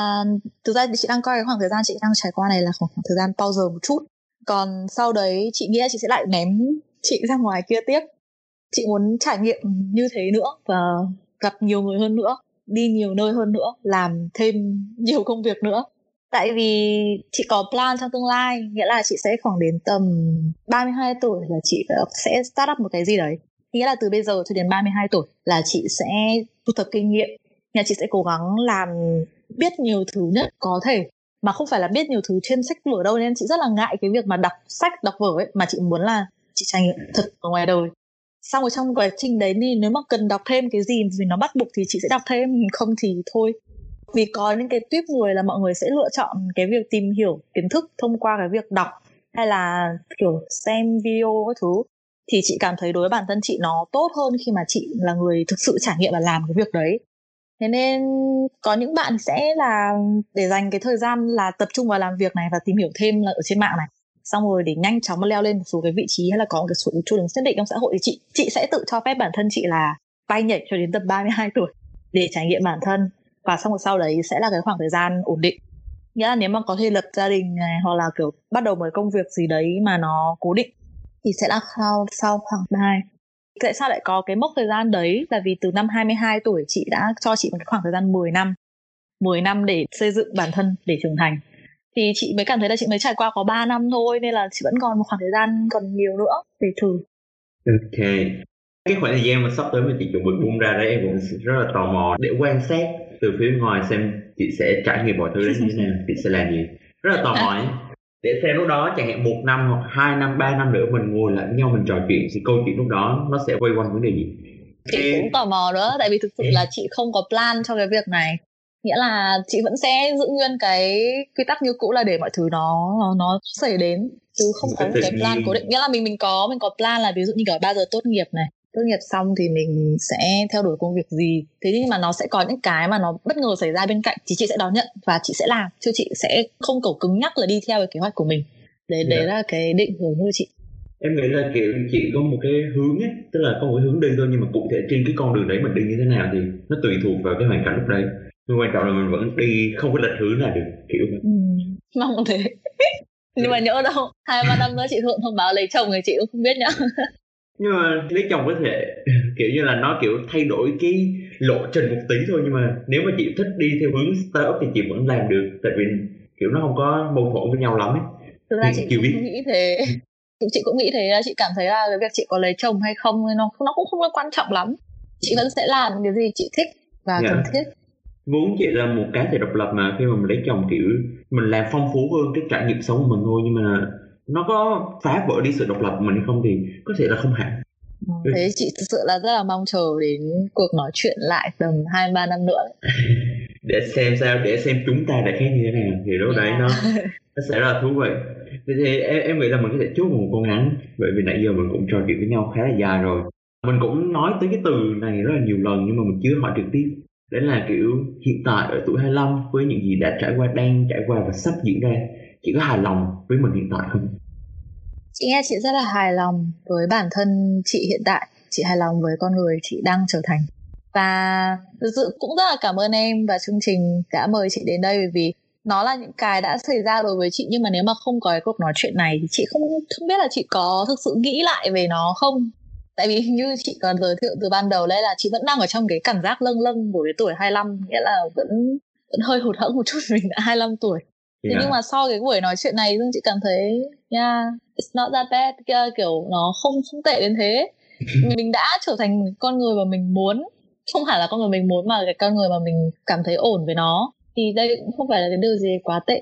thực ra chị đang coi cái khoảng thời gian chị đang trải qua này là khoảng thời gian pause một chút. Còn sau đấy chị nghĩ là chị sẽ lại ném chị ra ngoài kia tiếp. Chị muốn trải nghiệm như thế nữa và gặp nhiều người hơn nữa, đi nhiều nơi hơn nữa, làm thêm nhiều công việc nữa. Tại vì chị có plan trong tương lai, nghĩa là chị sẽ khoảng đến tầm ba mươi hai tuổi là chị sẽ start up một cái gì đấy. Nghĩa là từ bây giờ cho đến ba mươi hai tuổi là chị sẽ thu thập kinh nghiệm. Nhà chị sẽ cố gắng làm biết nhiều thứ nhất có thể, mà không phải là biết nhiều thứ trên sách vở đâu, nên chị rất là ngại cái việc mà đọc sách, đọc vở ấy, mà chị muốn là chị trải nghiệm thật ở ngoài đời. Xong rồi trong quá trình đấy thì nếu mà cần đọc thêm cái gì vì nó bắt buộc thì chị sẽ đọc thêm, không thì thôi. Vì có những cái tuyếp người là mọi người sẽ lựa chọn cái việc tìm hiểu kiến thức thông qua cái việc đọc hay là kiểu xem video các thứ, thì chị cảm thấy đối với bản thân chị nó tốt hơn khi mà chị là người thực sự trải nghiệm và làm cái việc đấy. Thế nên có những bạn sẽ là để dành cái thời gian là tập trung vào làm việc này và tìm hiểu thêm là ở trên mạng này, xong rồi để nhanh chóng mà leo lên một số cái vị trí hay là có một cái số chỗ đứng nhất định trong xã hội, thì chị chị sẽ tự cho phép bản thân chị là bay nhảy cho đến tầm ba mươi hai tuổi để trải nghiệm bản thân, và xong rồi sau đấy sẽ là cái khoảng thời gian ổn định. Nghĩa là nếu mà có thể lập gia đình này hoặc là kiểu bắt đầu một công việc gì đấy mà nó cố định thì sẽ là sau, sau khoảng hai. Tại sao lại có cái mốc thời gian đấy? Là vì từ năm hai mươi hai tuổi chị đã cho chị một cái khoảng thời gian mười năm để xây dựng bản thân, để trưởng thành. Thì chị mới cảm thấy là chị mới trải qua có ba năm thôi, nên là chị vẫn còn một khoảng thời gian còn nhiều nữa để thử. Ok. Cái khoảng thời gian mà sắp tới mà chị chuẩn bị buông ra đấy, em cũng rất là tò mò để quan sát từ phía ngoài xem chị sẽ trải nghiệm mọi thứ đấy như thế nào, chị sẽ làm gì. Rất là tò mò ấy. Để xem lúc đó chẳng hạn một năm hoặc hai năm, ba năm nữa mình ngồi lại với nhau mình trò chuyện thì câu chuyện lúc đó nó sẽ quay quanh vấn đề gì. Chị Ê... cũng tò mò nữa, tại vì thực sự Ê... là chị không có plan cho cái việc này. Nghĩa là chị vẫn sẽ giữ nguyên cái quy tắc như cũ là để mọi thứ nó nó, nó xảy đến, chứ không có một cái plan cố định. Nghĩa là mình mình có mình có plan là ví dụ như kiểu bao giờ tốt nghiệp này, tốt nghiệp xong thì mình sẽ theo đuổi công việc gì. Thế nhưng mà nó sẽ có những cái mà nó bất ngờ xảy ra bên cạnh, thì chị sẽ đón nhận và chị sẽ làm, chứ chị sẽ không cầu cứng nhắc là đi theo cái kế hoạch của mình. Đấy, đấy yeah. là cái định hướng của chị. Em nghĩ là kiểu chị có một cái hướng ấy, tức là có một cái hướng đi thôi, nhưng mà cụ thể trên cái con đường đấy mình đi như thế nào thì nó tùy thuộc vào cái hoàn cảnh lúc đấy. Nhưng quan trọng là mình vẫn đi không có lệch hướng là được, kiểu ừ, mong thế. Nhưng mà nhỡ đâu hai ba năm nữa chị Thượng thông báo lấy chồng thì chị cũng không biết nhá. Nhưng mà lấy chồng có thể kiểu như là nó kiểu thay đổi cái lộ trình một tí thôi, nhưng mà nếu mà chị thích đi theo hướng startup thì chị vẫn làm được, tại vì kiểu nó không có mâu thuẫn với nhau lắm ấy. Thực ra chị, chị cũng nghĩ thế. Chị cũng nghĩ thế, là chị cảm thấy là cái việc chị có lấy chồng hay không nó nó cũng không quan trọng lắm. Chị vẫn sẽ làm cái gì chị thích và cần yeah. thiết. Vốn chị là một cái thể độc lập mà, khi mà mình lấy chồng kiểu mình làm phong phú hơn cái trải nghiệm sống của mình thôi, nhưng mà nó có phá vỡ đi sự độc lập của mình hay không thì có thể là không hẳn. Thế chị thực sự là rất là mong chờ đến cuộc nói chuyện lại tầm hai ba năm nữa. Để xem sao, để xem chúng ta đã khác như thế nào thì lúc đấy yeah. nó, nó sẽ rất là thú vị. Vậy thì em, em nghĩ là mình có thể chốt một con ngắn, bởi vì nãy giờ mình cũng trò chuyện với nhau khá là dài rồi. Mình cũng nói tới cái từ này rất là nhiều lần nhưng mà mình chưa hỏi trực tiếp. Đấy là kiểu hiện tại ở tuổi hai mươi lăm với những gì đã trải qua, đang trải qua và sắp diễn ra, chị có hài lòng với mình hiện tại không? Chị nghe chị rất là hài lòng với bản thân chị hiện tại, chị hài lòng với con người chị đang trở thành. Và thực sự cũng rất là cảm ơn em và chương trình đã mời chị đến đây, bởi vì nó là những cái đã xảy ra đối với chị, nhưng mà nếu mà không có cái cuộc nói chuyện này thì chị không, không biết là chị có thực sự nghĩ lại về nó không. Tại vì như chị còn giới thiệu từ ban đầu đấy, là chị vẫn đang ở trong cái cảm giác lâng lâng của cái tuổi hai mươi lăm, nghĩa là vẫn, vẫn hơi hụt hẫng một chút, mình đã hai mươi lăm tuổi. Thế yeah. nhưng mà sau cái buổi nói chuyện này chị cảm thấy yeah, it's not that bad, kiểu nó không, không tệ đến thế. Mình đã trở thành con người mà mình muốn, không hẳn là con người mình muốn mà cái con người mà mình cảm thấy ổn với nó. Thì đây cũng không phải là cái điều gì quá tệ.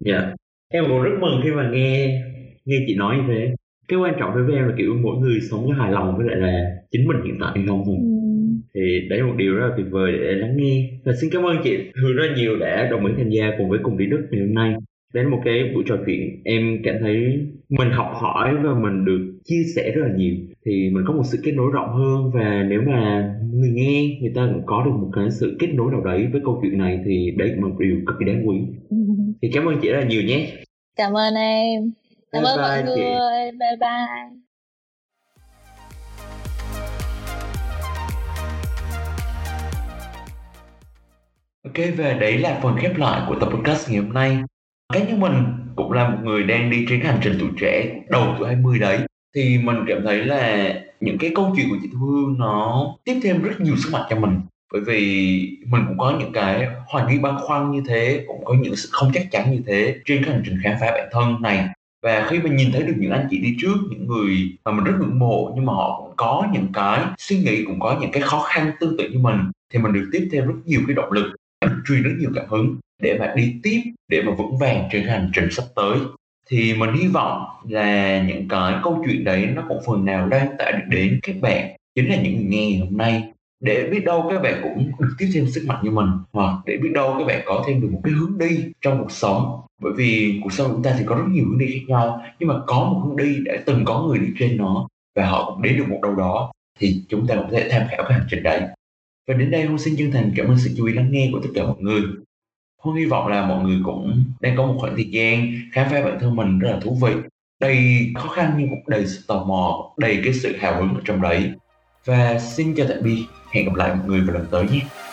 Dạ, yeah. em cũng rất mừng khi mà nghe, nghe chị nói như thế. Cái quan trọng đối với em là kiểu mỗi người sống có hài lòng với lại là chính mình hiện tại hay không thôi. Ừ. Thì đấy là một điều rất là tuyệt vời để lắng nghe. Và xin cảm ơn chị Hương rất nhiều đã đồng ý tham gia cùng với Cùng Đi Đức ngày hôm nay. Đến một cái buổi trò chuyện em cảm thấy mình học hỏi và mình được chia sẻ rất là nhiều. Thì mình có một sự kết nối rộng hơn, và nếu mà người nghe người ta cũng có được một cái sự kết nối nào đấy với câu chuyện này thì đấy cũng là một điều cực kỳ đáng quý. Thì cảm ơn chị rất là nhiều nhé. Cảm ơn em. Cảm ơn mọi người. Bye bye. Ok, và đấy là phần khép lại của tập podcast ngày hôm nay. Cá nhân mình cũng là một người đang đi trên hành trình tuổi trẻ đầu tuổi hai mươi đấy, thì mình cảm thấy là những cái câu chuyện của chị Thu Hương nó tiếp thêm rất nhiều sức mạnh cho mình. Bởi vì mình cũng có những cái hoài nghi băn khoăn như thế, cũng có những sự không chắc chắn như thế trên cái hành trình khám phá bản thân này. Và khi mình nhìn thấy được những anh chị đi trước, những người mà mình rất ngưỡng mộ, nhưng mà họ cũng có những cái suy nghĩ, cũng có những cái khó khăn tương tự như mình, thì mình được tiếp thêm rất nhiều cái động lực, truyền rất nhiều cảm hứng để mà đi tiếp, để mà vững vàng trên hành trình sắp tới. Thì mình hy vọng là những cái câu chuyện đấy nó cũng phần nào lan tỏa được đến các bạn, chính là những người nghe hôm nay, để biết đâu các bạn cũng được tiếp thêm sức mạnh như mình, hoặc để biết đâu các bạn có thêm được một cái hướng đi trong cuộc sống. Bởi vì cuộc sống của chúng ta thì có rất nhiều hướng đi khác nhau, nhưng mà có một hướng đi đã từng có người đi trên nó và họ cũng đến được một đâu đó, thì chúng ta cũng có thể tham khảo cái hành trình đấy. Và đến đây Hôn xin chân thành cảm ơn sự chú ý lắng nghe của tất cả mọi người. Hôn hy vọng là mọi người cũng đang có một khoảng thời gian khám phá bản thân mình rất là thú vị, đầy khó khăn nhưng cũng đầy sự tò mò, đầy cái sự hào hứng ở trong đấy. Và xin chào tạm biệt, hẹn gặp lại mọi người vào lần tới nhé.